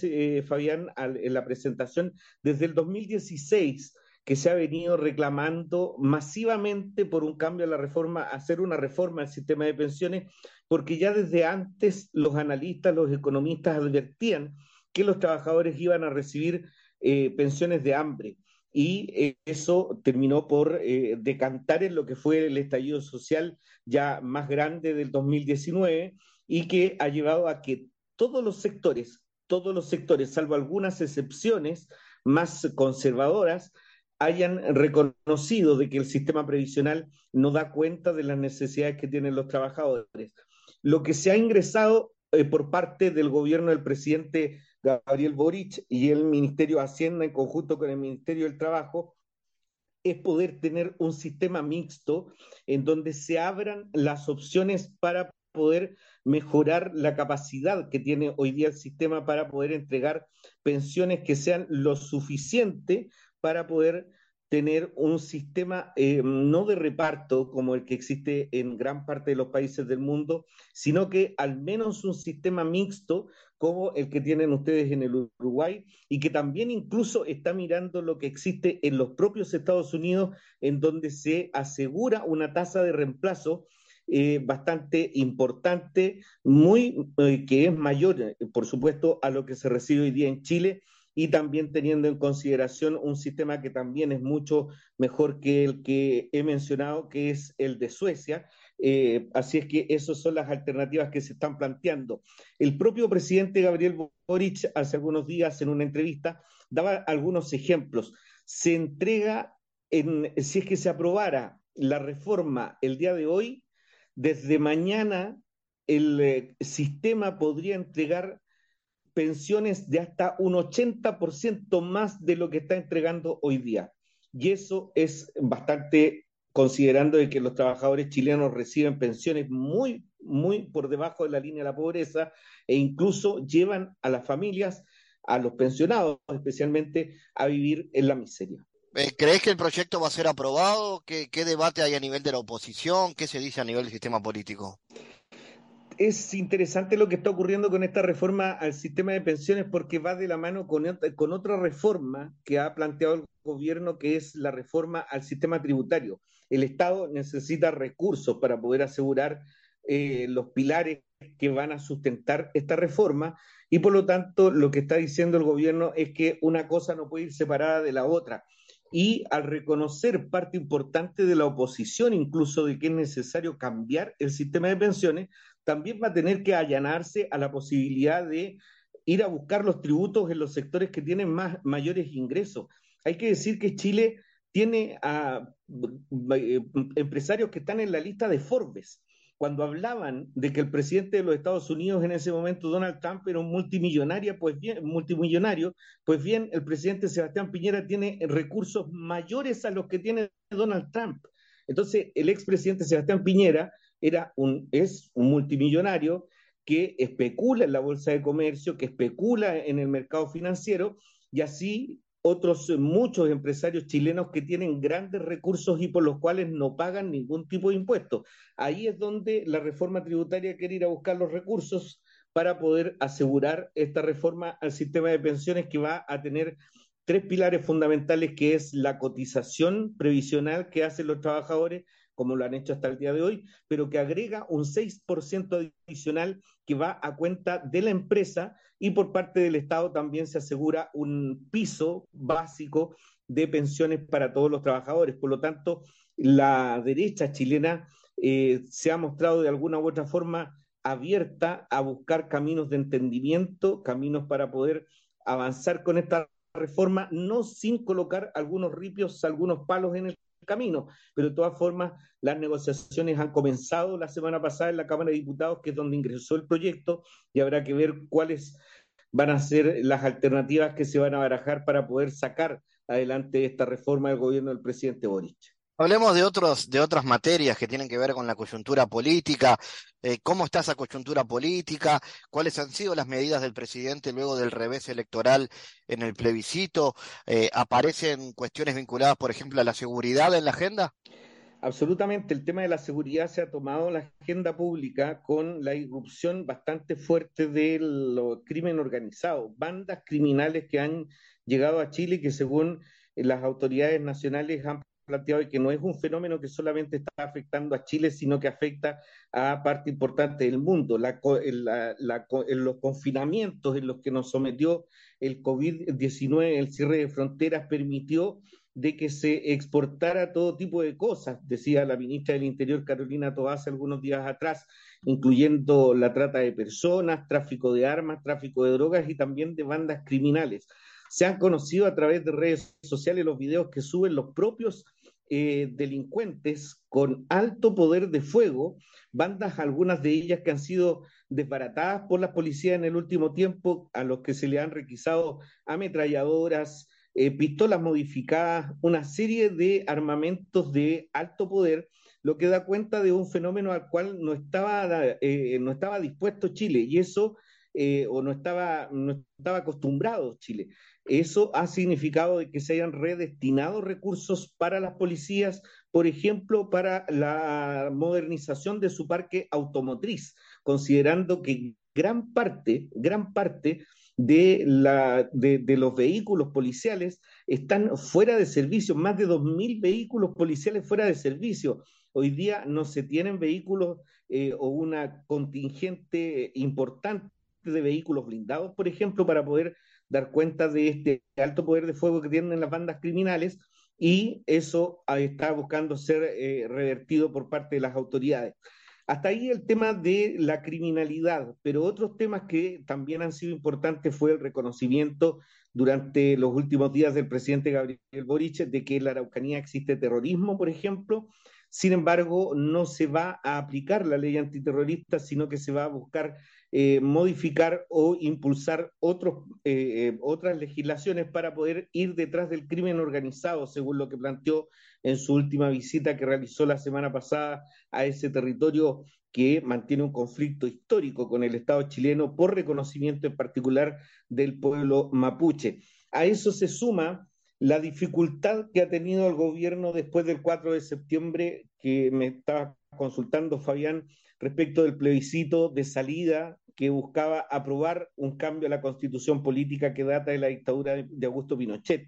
Fabián, en la presentación, desde el 2016 que se ha venido reclamando masivamente por un cambio a la reforma, hacer una reforma al sistema de pensiones, porque ya desde antes los analistas, los economistas advertían que los trabajadores iban a recibir pensiones de hambre. Y eso terminó por decantar en lo que fue el estallido social ya más grande del 2019 y que ha llevado a que todos los sectores, salvo algunas excepciones más conservadoras, hayan reconocido de que el sistema previsional no da cuenta de las necesidades que tienen los trabajadores. Lo que se ha ingresado por parte del gobierno del presidente Gabriel Boric y el Ministerio de Hacienda en conjunto con el Ministerio del Trabajo es poder tener un sistema mixto en donde se abran las opciones para poder mejorar la capacidad que tiene hoy día el sistema para poder entregar pensiones que sean lo suficiente para poder tener un sistema no de reparto como el que existe en gran parte de los países del mundo, sino que al menos un sistema mixto como el que tienen ustedes en el Uruguay, y que también incluso está mirando lo que existe en los propios Estados Unidos, en donde se asegura una tasa de reemplazo bastante importante, que es mayor, por supuesto, a lo que se recibe hoy día en Chile, y también teniendo en consideración un sistema que también es mucho mejor que el que he mencionado, que es el de Suecia. Así es que esas son las alternativas que se están planteando. El propio presidente Gabriel Boric, hace algunos días en una entrevista, daba algunos ejemplos. Se entrega, si es que se aprobara la reforma el día de hoy, desde mañana el sistema podría entregar pensiones de hasta un 80% más de lo que está entregando hoy día. Y eso es bastante, considerando de que los trabajadores chilenos reciben pensiones muy, muy por debajo de la línea de la pobreza, e incluso llevan a las familias, a los pensionados especialmente, a vivir en la miseria. ¿Crees que el proyecto va a ser aprobado? ¿Qué debate hay a nivel de la oposición? ¿Qué se dice a nivel del sistema político? Es interesante lo que está ocurriendo con esta reforma al sistema de pensiones, porque va de la mano con otra reforma que ha planteado el gobierno, que es la reforma al sistema tributario. El Estado necesita recursos para poder asegurar los pilares que van a sustentar esta reforma, y por lo tanto lo que está diciendo el gobierno es que una cosa no puede ir separada de la otra. Y al reconocer parte importante de la oposición, incluso de que es necesario cambiar el sistema de pensiones, también va a tener que allanarse a la posibilidad de ir a buscar los tributos en los sectores que tienen mayores ingresos. Hay que decir que Chile tiene a empresarios que están en la lista de Forbes. Cuando hablaban de que el presidente de los Estados Unidos en ese momento, Donald Trump, era un multimillonario, pues bien, el presidente Sebastián Piñera tiene recursos mayores a los que tiene Donald Trump. Entonces, el expresidente Sebastián Piñera es un multimillonario que especula en la bolsa de comercio, que especula en el mercado financiero, y así otros muchos empresarios chilenos que tienen grandes recursos y por los cuales no pagan ningún tipo de impuestos. Ahí es donde la reforma tributaria quiere ir a buscar los recursos para poder asegurar esta reforma al sistema de pensiones, que va a tener tres pilares fundamentales, que es la cotización previsional que hacen los trabajadores, como lo han hecho hasta el día de hoy, pero que agrega un 6% adicional que va a cuenta de la empresa, y por parte del Estado también se asegura un piso básico de pensiones para todos los trabajadores. Por lo tanto, la derecha chilena se ha mostrado de alguna u otra forma abierta a buscar caminos de entendimiento, caminos para poder avanzar con esta reforma, no sin colocar algunos ripios, algunos palos en el camino, pero de todas formas las negociaciones han comenzado la semana pasada en la Cámara de Diputados, que es donde ingresó el proyecto, y habrá que ver cuáles van a ser las alternativas que se van a barajar para poder sacar adelante esta reforma del gobierno del presidente Boric. Hablemos de otras materias que tienen que ver con la coyuntura política. ¿Cómo está esa coyuntura política? ¿Cuáles han sido las medidas del presidente luego del revés electoral en el plebiscito? ¿Aparecen cuestiones vinculadas, por ejemplo, a la seguridad en la agenda? Absolutamente. El tema de la seguridad se ha tomado la agenda pública con la irrupción bastante fuerte del crimen organizado. Bandas criminales que han llegado a Chile, que según las autoridades nacionales han planteado y que no es un fenómeno que solamente está afectando a Chile, sino que afecta a parte importante del mundo. Los confinamientos en los que nos sometió el COVID-19, el cierre de fronteras, permitió de que se exportara todo tipo de cosas, decía la ministra del Interior, Carolina Garzón, hace algunos días atrás, incluyendo la trata de personas, tráfico de armas, tráfico de drogas y también de bandas criminales. Se han conocido a través de redes sociales los videos que suben los propios delincuentes con alto poder de fuego, bandas, algunas de ellas que han sido desbaratadas por la policía en el último tiempo, a los que se le han requisado ametralladoras, pistolas modificadas, una serie de armamentos de alto poder, lo que da cuenta de un fenómeno al cual no estaba dispuesto Chile, y eso no estaba acostumbrado Chile. Eso ha significado de que se hayan redestinado recursos para las policías, por ejemplo, para la modernización de su parque automotriz, considerando que gran parte de los vehículos policiales están fuera de servicio, más de 2.000 vehículos policiales fuera de servicio. Hoy día no se tienen vehículos o una contingente importante de vehículos blindados, por ejemplo, para poder dar cuenta de este alto poder de fuego que tienen las bandas criminales, y eso está buscando ser revertido por parte de las autoridades. Hasta ahí el tema de la criminalidad, pero otros temas que también han sido importantes fue el reconocimiento durante los últimos días del presidente Gabriel Boric de que en la Araucanía existe terrorismo, por ejemplo. Sin embargo, no se va a aplicar la ley antiterrorista, sino que se va a buscar modificar o impulsar otras legislaciones para poder ir detrás del crimen organizado, según lo que planteó en su última visita que realizó la semana pasada a ese territorio que mantiene un conflicto histórico con el Estado chileno por reconocimiento en particular del pueblo mapuche. A eso se suma la dificultad que ha tenido el gobierno después del 4 de septiembre, que me estaba consultando Fabián, respecto del plebiscito de salida que buscaba aprobar un cambio a la constitución política que data de la dictadura de Augusto Pinochet.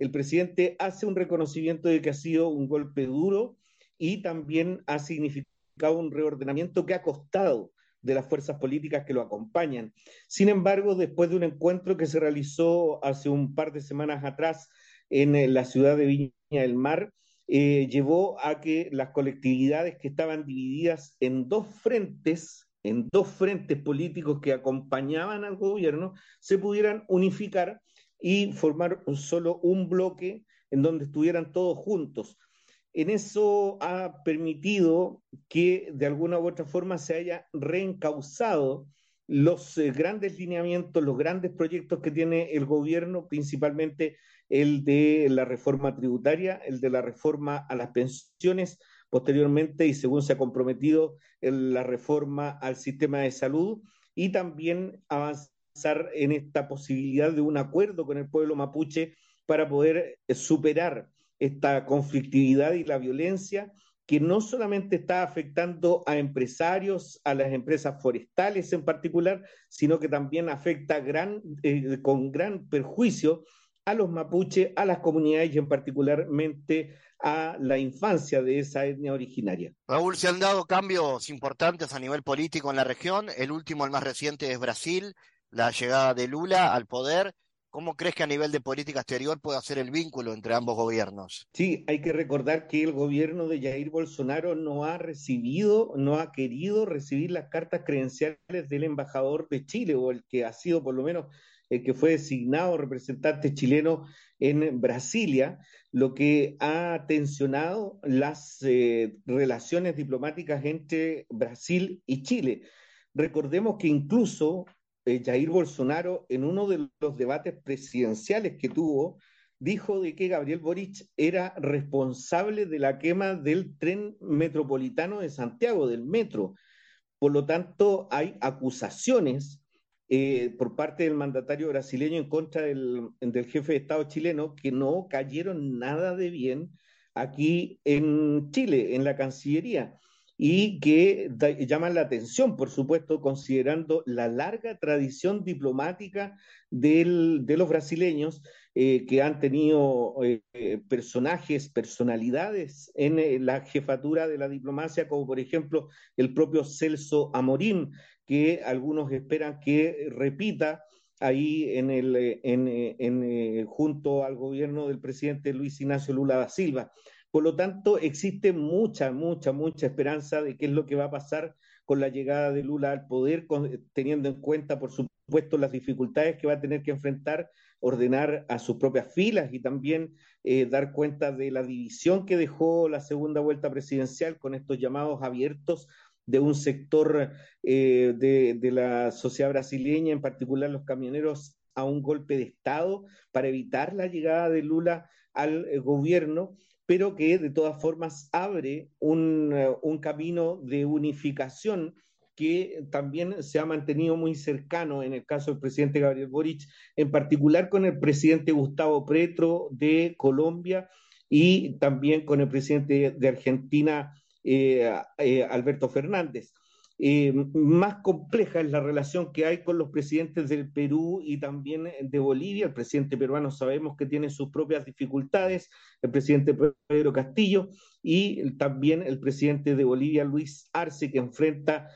El presidente hace un reconocimiento de que ha sido un golpe duro y también ha significado un reordenamiento que ha costado de las fuerzas políticas que lo acompañan. Sin embargo, después de un encuentro que se realizó hace un par de semanas atrás en la ciudad de Viña del Mar, llevó a que las colectividades que estaban divididas en dos frentes políticos que acompañaban al gobierno, se pudieran unificar y formar un bloque en donde estuvieran todos juntos. En eso ha permitido que de alguna u otra forma se haya reencauzado los grandes lineamientos, los grandes proyectos que tiene el gobierno, principalmente el de la reforma tributaria, el de la reforma a las pensiones, posteriormente, y según se ha comprometido, la reforma al sistema de salud, y también avanzar en esta posibilidad de un acuerdo con el pueblo mapuche para poder superar esta conflictividad y la violencia que no solamente está afectando a empresarios, a las empresas forestales en particular, sino que también afecta con gran perjuicio a los mapuches, a las comunidades y en particularmente a la infancia de esa etnia originaria. Raúl, se han dado cambios importantes a nivel político en la región. El último, el más reciente, es Brasil, la llegada de Lula al poder. ¿Cómo crees que a nivel de política exterior puede hacer el vínculo entre ambos gobiernos? Sí, hay que recordar que el gobierno de Jair Bolsonaro no ha querido recibir las cartas credenciales del embajador de Chile, o el que ha sido por lo menos el que fue designado representante chileno en Brasilia, lo que ha tensionado las relaciones diplomáticas entre Brasil y Chile. Recordemos que incluso Jair Bolsonaro, en uno de los debates presidenciales que tuvo, dijo de que Gabriel Boric era responsable de la quema del tren metropolitano de Santiago, del metro. Por lo tanto, hay acusaciones por parte del mandatario brasileño en contra del jefe de Estado chileno que no cayeron nada de bien aquí en Chile, en la Cancillería, y que llaman la atención, por supuesto, considerando la larga tradición diplomática de los brasileños que han tenido personalidades en la jefatura de la diplomacia, como por ejemplo el propio Celso Amorín, que algunos esperan que repita ahí junto al gobierno del presidente Luis Ignacio Lula da Silva. Por lo tanto, existe mucha esperanza de qué es lo que va a pasar con la llegada de Lula al poder, teniendo en cuenta, por supuesto, las dificultades que va a tener que enfrentar, ordenar a sus propias filas y también dar cuenta de la división que dejó la segunda vuelta presidencial con estos llamados abiertos de un sector de la sociedad brasileña, en particular los camioneros, a un golpe de Estado para evitar la llegada de Lula al gobierno, pero que de todas formas abre un camino de unificación que también se ha mantenido muy cercano en el caso del presidente Gabriel Boric, en particular con el presidente Gustavo Petro de Colombia y también con el presidente de Argentina, Alberto Fernández. más compleja es la relación que hay con los presidentes del Perú y también de Bolivia. El presidente peruano sabemos que tiene sus propias dificultades, el presidente Pedro Castillo, y también el presidente de Bolivia, Luis Arce, que enfrenta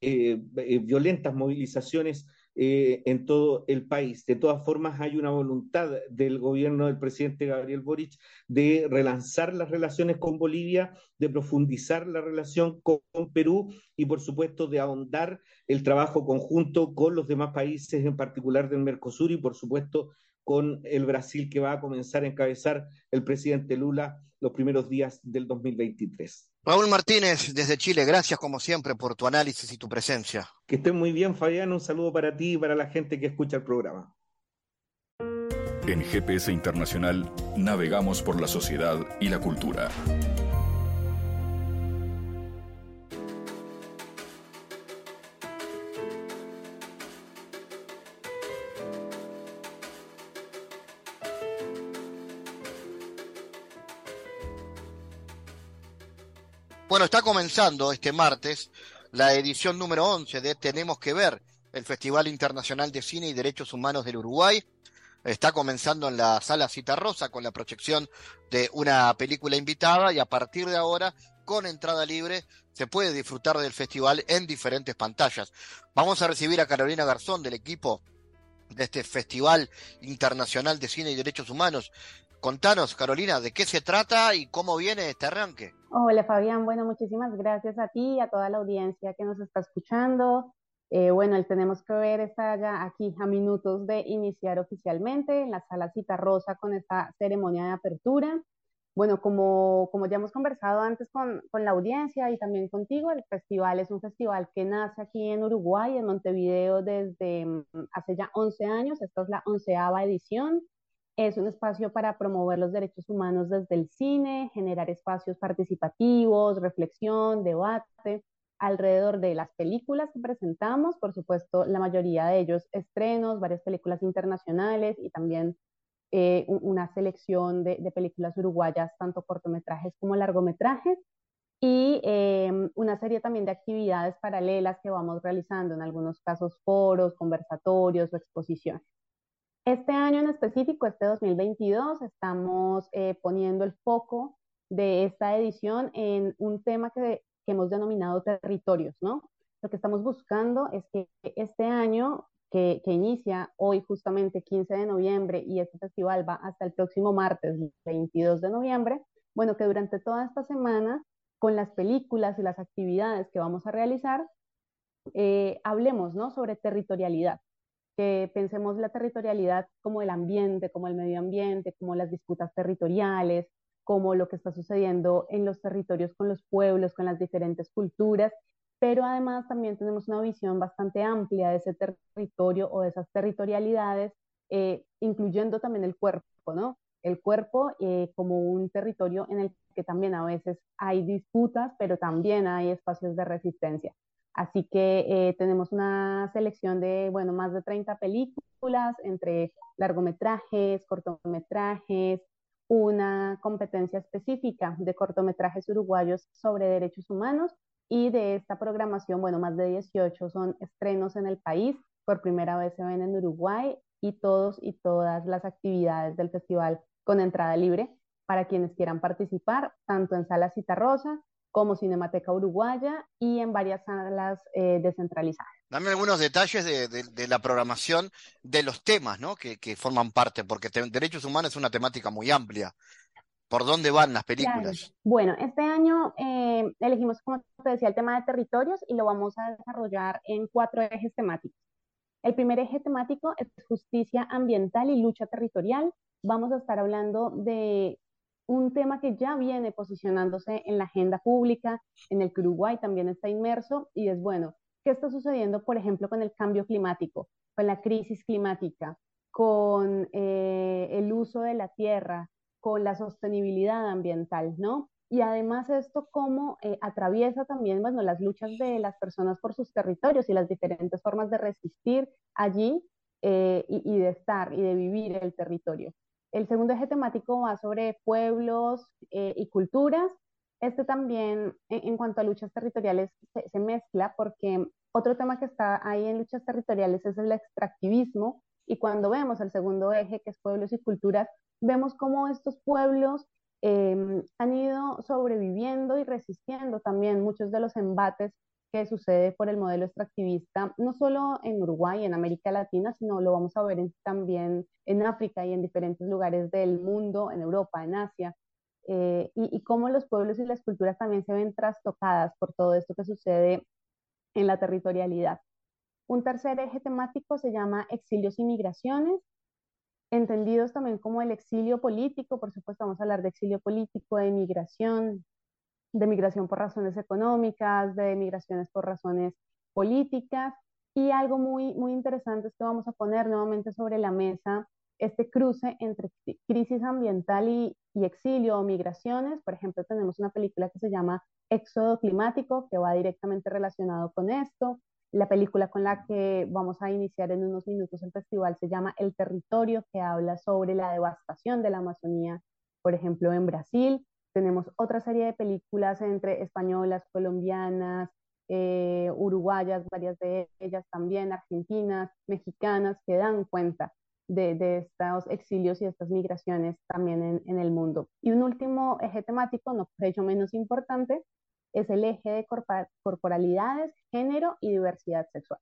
violentas movilizaciones en todo el país. De todas formas, hay una voluntad del gobierno del presidente Gabriel Boric de relanzar las relaciones con Bolivia, de profundizar la relación con Perú y, por supuesto, de ahondar el trabajo conjunto con los demás países, en particular del Mercosur y, por supuesto, con el Brasil, que va a comenzar a encabezar el presidente Lula los primeros días del 2023. Raúl Martínez, desde Chile, gracias como siempre por tu análisis y tu presencia. Que estén muy bien, Fabián, un saludo para ti y para la gente que escucha el programa. En GPS Internacional navegamos por la sociedad y la cultura. Bueno, está comenzando este martes la edición número 11 de Tenemos que Ver, el Festival Internacional de Cine y Derechos Humanos del Uruguay. Está comenzando en la Sala Zitarrosa con la proyección de una película invitada, y a partir de ahora, con entrada libre, se puede disfrutar del festival en diferentes pantallas. Vamos a recibir a Carolina Garzón, del equipo de este Festival Internacional de Cine y Derechos Humanos. Contanos, Carolina, ¿de qué se trata y cómo viene este arranque? Hola, Fabián. Bueno, muchísimas gracias a ti y a toda la audiencia que nos está escuchando. Bueno, el Tenemos que Ver está ya aquí a minutos de iniciar oficialmente en la Sala Zitarrosa con esta ceremonia de apertura. Bueno, como ya hemos conversado antes con la audiencia y también contigo, el festival es un festival que nace aquí en Uruguay, en Montevideo, desde hace ya 11 años. Esta es la 11ª edición. Es un espacio para promover los derechos humanos desde el cine, generar espacios participativos, reflexión, debate, alrededor de las películas que presentamos, por supuesto, la mayoría de ellos estrenos, varias películas internacionales y también una selección de películas uruguayas, tanto cortometrajes como largometrajes, y una serie también de actividades paralelas que vamos realizando, en algunos casos foros, conversatorios o exposiciones. Este año en específico, este 2022, estamos poniendo el foco de esta edición en un tema que hemos denominado territorios, ¿no? Lo que estamos buscando es que este año, que inicia hoy justamente 15 de noviembre y este festival va hasta el próximo martes, 22 de noviembre, bueno, que durante toda esta semana, con las películas y las actividades que vamos a realizar, hablemos, ¿no?, sobre territorialidad. Que pensemos la territorialidad como el ambiente, como el medio ambiente, como las disputas territoriales, como lo que está sucediendo en los territorios con los pueblos, con las diferentes culturas, pero además también tenemos una visión bastante amplia de ese territorio o de esas territorialidades, incluyendo también el cuerpo, ¿no? El cuerpo como un territorio en el que también a veces hay disputas, pero también hay espacios de resistencia. Así que tenemos una selección de, bueno, más de 30 películas, entre largometrajes, cortometrajes, una competencia específica de cortometrajes uruguayos sobre derechos humanos, y de esta programación, bueno, más de 18 son estrenos en el país, por primera vez se ven en Uruguay, y todos y todas las actividades del festival con entrada libre para quienes quieran participar, tanto en Sala Zitarrosa, como Cinemateca Uruguaya y en varias salas descentralizadas. Dame algunos detalles de la programación, de los temas, ¿no?, que forman parte, porque derechos humanos es una temática muy amplia. ¿Por dónde van las películas? Claro. Bueno, este año elegimos, como te decía, el tema de territorios y lo vamos a desarrollar en 4 ejes temáticos. El primer eje temático es justicia ambiental y lucha territorial. Vamos a estar hablando de un tema que ya viene posicionándose en la agenda pública, en el que Uruguay también está inmerso, y es, bueno, ¿qué está sucediendo, por ejemplo, con el cambio climático, con la crisis climática, con el uso de la tierra, con la sostenibilidad ambiental, ¿no? Y además esto cómo atraviesa también, bueno, las luchas de las personas por sus territorios y las diferentes formas de resistir allí y de estar y de vivir el territorio. El segundo eje temático va sobre pueblos y culturas, Este también, en cuanto a luchas territoriales, se mezcla, porque otro tema que está ahí en luchas territoriales es el extractivismo, y cuando vemos el segundo eje, que es pueblos y culturas, vemos cómo estos pueblos han ido sobreviviendo y resistiendo también muchos de los embates que sucede por el modelo extractivista, no solo en Uruguay, en América Latina, sino lo vamos a ver también en África y en diferentes lugares del mundo, en Europa, en Asia, y cómo los pueblos y las culturas también se ven trastocadas por todo esto que sucede en la territorialidad. Un tercer eje temático se llama exilios y migraciones, entendidos también como el exilio político. Por supuesto vamos a hablar de exilio político, de migración por razones económicas, de migraciones por razones políticas, y algo muy, muy interesante es que vamos a poner nuevamente sobre la mesa este cruce entre crisis ambiental y exilio o migraciones. Por ejemplo, tenemos una película que se llama Éxodo Climático, que va directamente relacionado con esto. La película con la que vamos a iniciar en unos minutos el festival se llama El Territorio, que habla sobre la devastación de la Amazonía, por ejemplo, en Brasil. Tenemos otra serie de películas entre españolas, colombianas, uruguayas, varias de ellas también, argentinas, mexicanas, que dan cuenta de estos exilios y estas migraciones también en el mundo. Y un último eje temático, no por ello menos importante, es el eje de corporalidades, género y diversidad sexual.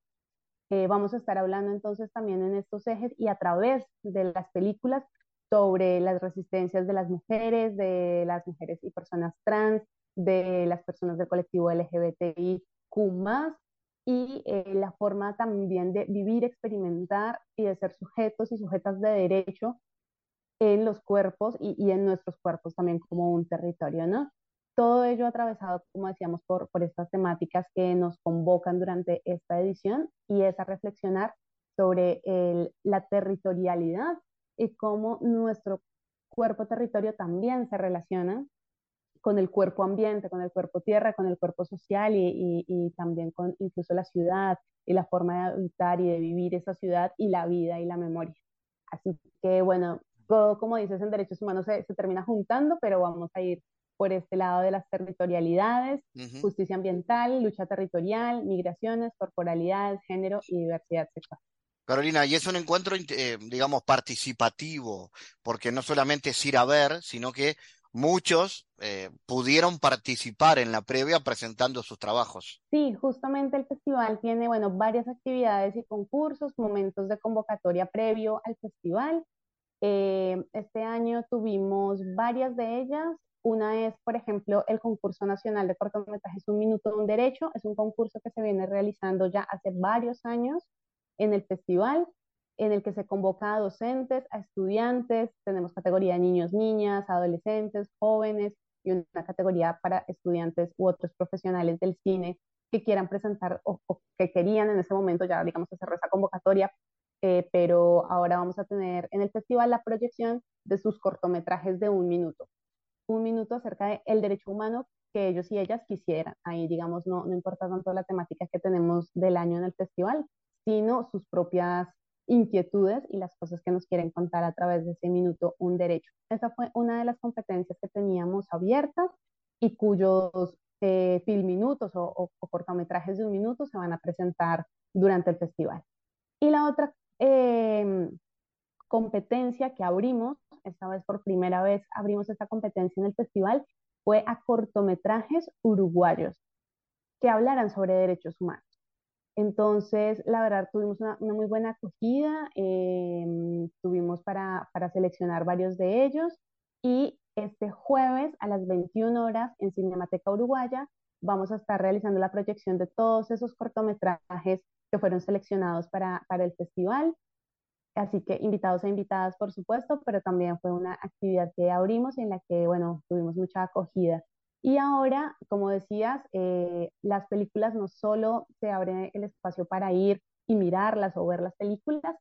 Vamos a estar hablando entonces también en estos ejes y a través de las películas sobre las resistencias de las mujeres y personas trans, de las personas del colectivo LGBTIQ+, y la forma también de vivir, experimentar y de ser sujetos y sujetas de derecho en los cuerpos y en nuestros cuerpos también como un territorio, ¿no? Todo ello atravesado, como decíamos, por estas temáticas que nos convocan durante esta edición, y es a reflexionar sobre la territorialidad y cómo nuestro cuerpo-territorio también se relaciona con el cuerpo-ambiente, con el cuerpo-tierra, con el cuerpo social y también con incluso la ciudad y la forma de habitar y de vivir esa ciudad y la vida y la memoria. Así que, bueno, todo, como dices, en derechos humanos se termina juntando, pero vamos a ir por este lado de las territorialidades, justicia ambiental, lucha territorial, migraciones, corporalidades, género y diversidad sexual. Carolina, y es un encuentro, digamos, participativo, porque no solamente es ir a ver, sino que muchos pudieron participar en la previa presentando sus trabajos. Sí, justamente el festival tiene, bueno, varias actividades y concursos, momentos de convocatoria previo al festival. Este año tuvimos varias de ellas. Una es, por ejemplo, el concurso nacional de cortometrajes Un Minuto, Un Derecho. Es un concurso que se viene realizando ya hace varios años en el festival, en el que se convoca a docentes, a estudiantes. Tenemos categoría de niños, niñas, adolescentes, jóvenes, y una categoría para estudiantes u otros profesionales del cine que quieran presentar o que querían en ese momento. Ya, digamos, se cerró esa convocatoria, pero ahora vamos a tener en el festival la proyección de sus cortometrajes de un minuto acerca del derecho humano que ellos y ellas quisieran. Ahí, digamos, no importa tanto la temática que tenemos del año en el festival, sino sus propias inquietudes y las cosas que nos quieren contar a través de ese minuto, un derecho. Esa fue una de las competencias que teníamos abiertas y cuyos filminutos o cortometrajes de un minuto se van a presentar durante el festival. Y la otra competencia que abrimos, esta vez por primera vez abrimos esta competencia en el festival, fue a cortometrajes uruguayos que hablaran sobre derechos humanos. Entonces, la verdad, tuvimos una muy buena acogida, tuvimos para seleccionar varios de ellos, y este jueves a las 21 horas en Cinemateca Uruguaya vamos a estar realizando la proyección de todos esos cortometrajes que fueron seleccionados para el festival. Así que invitados e invitadas, por supuesto, pero también fue una actividad que abrimos en la que, bueno, tuvimos mucha acogida. Y ahora, como decías, las películas no solo se abre el espacio para ir y mirarlas o ver las películas,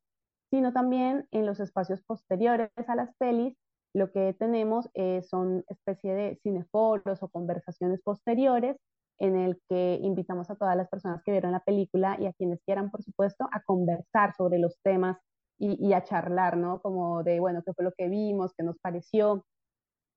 sino también en los espacios posteriores a las pelis, lo que tenemos son especie de cineforos o conversaciones posteriores en el que invitamos a todas las personas que vieron la película y a quienes quieran, por supuesto, a conversar sobre los temas y a charlar, ¿no? Como de, bueno, qué fue lo que vimos, qué nos pareció.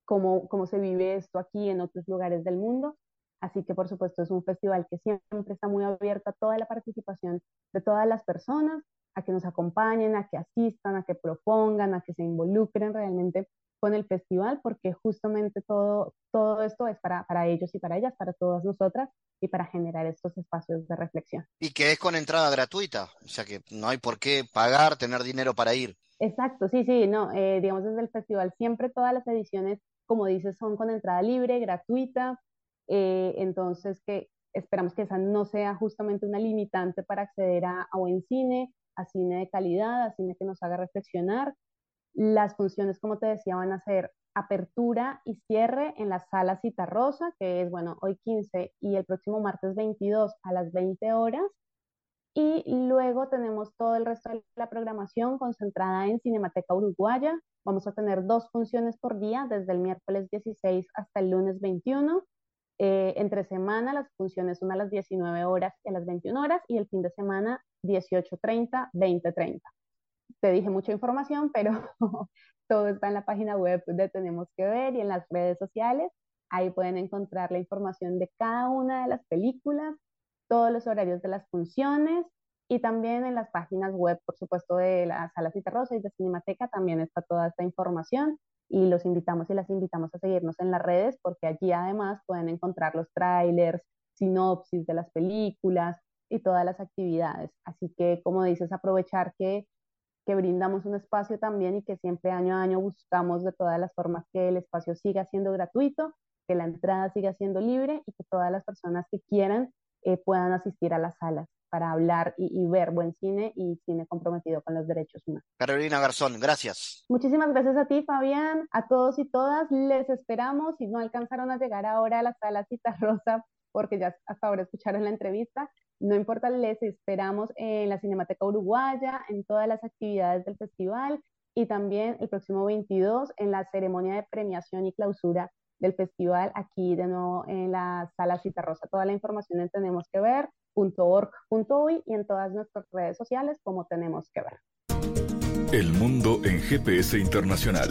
cómo se vive esto aquí en otros lugares del mundo. Así que, por supuesto, es un festival que siempre está muy abierto a toda la participación de todas las personas, a que nos acompañen, a que asistan, a que propongan, a que se involucren realmente con el festival, porque justamente todo esto es para ellos y para ellas, para todas nosotras, y para generar estos espacios de reflexión. Y que es con entrada gratuita, o sea que no hay por qué pagar, tener dinero para ir. Exacto, sí, no, digamos desde el festival siempre todas las ediciones, como dices, son con entrada libre, gratuita, entonces que esperamos que esa no sea justamente una limitante para acceder a buen cine, a cine de calidad, a cine que nos haga reflexionar. Las funciones, como te decía, van a ser apertura y cierre en la Sala Zitarrosa, que es, bueno, hoy 15 y el próximo martes 22 a las 20 horas. Y luego tenemos todo el resto de la programación concentrada en Cinemateca Uruguaya. Vamos a tener 2 funciones por día, desde el miércoles 16 hasta el lunes 21. Entre semana las funciones son a las 19 horas y a las 21 horas, y el fin de semana 18:30, 20:30. Te dije mucha información, pero todo está en la página web de Tenemos que Ver y en las redes sociales. Ahí pueden encontrar la información de cada una de las películas, todos los horarios de las funciones, y también en las páginas web, por supuesto, de la Sala Zitarrosa y de Cinemateca también está toda esta información, y los invitamos y las invitamos a seguirnos en las redes, porque allí además pueden encontrar los trailers, sinopsis de las películas y todas las actividades. Así que, como dices, aprovechar que brindamos un espacio también y que siempre año a año buscamos de todas las formas que el espacio siga siendo gratuito, que la entrada siga siendo libre y que todas las personas que quieran puedan asistir a las salas para hablar y ver buen cine y cine comprometido con los derechos humanos. Carolina Garzón, gracias. Muchísimas gracias a ti, Fabián, a todos y todas. Les esperamos. Si no alcanzaron a llegar ahora a la Sala Zitarrosa, porque ya hasta ahora escucharon la entrevista, no importa, les esperamos en la Cinemateca Uruguaya, en todas las actividades del festival, y también el próximo 22 en la ceremonia de premiación y clausura del festival, aquí de nuevo en la Sala Zitarrosa. Toda la información en tenemosquever.org.uy y en todas nuestras redes sociales como Tenemos que Ver. El mundo en GPS Internacional.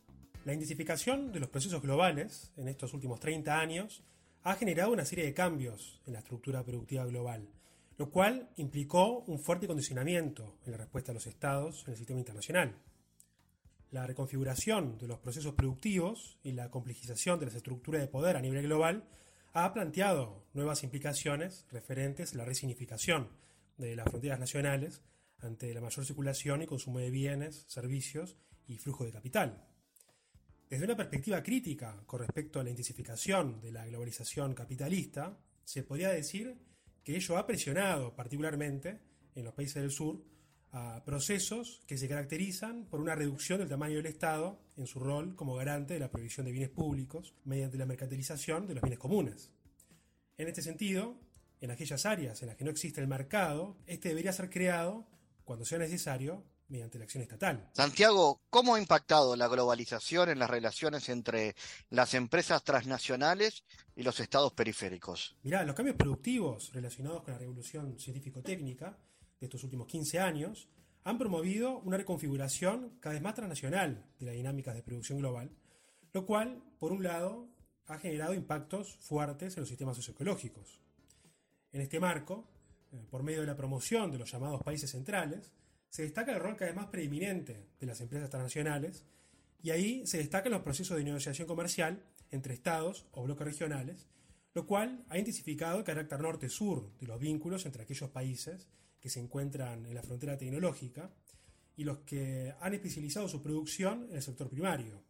La intensificación de los procesos globales en estos últimos 30 años ha generado una serie de cambios en la estructura productiva global, lo cual implicó un fuerte condicionamiento en la respuesta de los estados en el sistema internacional. La reconfiguración de los procesos productivos y la complejización de las estructuras de poder a nivel global ha planteado nuevas implicaciones referentes a la resignificación de las fronteras nacionales ante la mayor circulación y consumo de bienes, servicios y flujo de capital. Desde una perspectiva crítica con respecto a la intensificación de la globalización capitalista, se podría decir que ello ha presionado particularmente en los países del sur a procesos que se caracterizan por una reducción del tamaño del Estado en su rol como garante de la provisión de bienes públicos mediante la mercantilización de los bienes comunes. En este sentido, en aquellas áreas en las que no existe el mercado, este debería ser creado cuando sea necesario mediante la acción estatal. Santiago, ¿cómo ha impactado la globalización en las relaciones entre las empresas transnacionales y los estados periféricos? Mirá, los cambios productivos relacionados con la revolución científico-técnica de estos últimos 15 años han promovido una reconfiguración cada vez más transnacional de las dinámicas de producción global, lo cual, por un lado, ha generado impactos fuertes en los sistemas socioecológicos. En este marco, por medio de la promoción de los llamados países centrales, se destaca el rol cada vez más preeminente de las empresas transnacionales, y ahí se destacan los procesos de negociación comercial entre estados o bloques regionales, lo cual ha intensificado el carácter norte-sur de los vínculos entre aquellos países que se encuentran en la frontera tecnológica y los que han especializado su producción en el sector primario.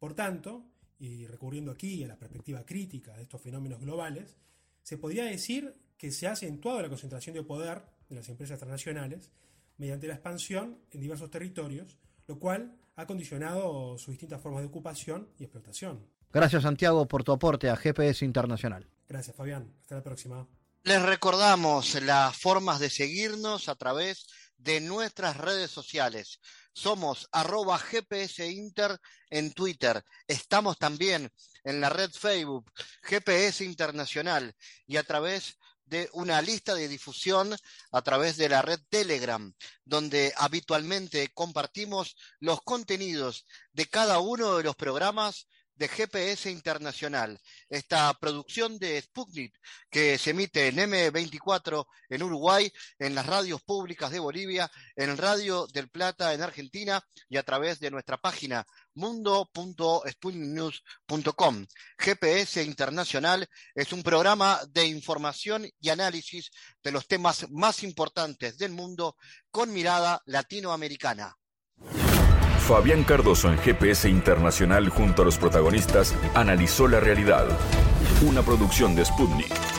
Por tanto, y recurriendo aquí a la perspectiva crítica de estos fenómenos globales, Se podría decir que se ha acentuado la concentración de poder de las empresas transnacionales mediante la expansión en diversos territorios, lo cual ha condicionado sus distintas formas de ocupación y explotación. Gracias, Santiago, por tu aporte a GPS Internacional. Gracias, Fabián. Hasta la próxima. Les recordamos las formas de seguirnos a través de nuestras redes sociales. Somos @GPSinter en Twitter. Estamos también en la red Facebook GPS Internacional y a través de una lista de difusión a través de la red Telegram, donde habitualmente compartimos los contenidos de cada uno de los programas de GPS Internacional. Esta producción de Sputnik, que se emite en M24 en Uruguay, en las radios públicas de Bolivia, en Radio del Plata en Argentina y a través de nuestra página mundo.sputniknews.com. GPS Internacional es un programa de información y análisis de los temas más importantes del mundo con mirada latinoamericana. Fabián Cardoso en GPS Internacional junto a los protagonistas analizó la realidad. Una producción de Sputnik.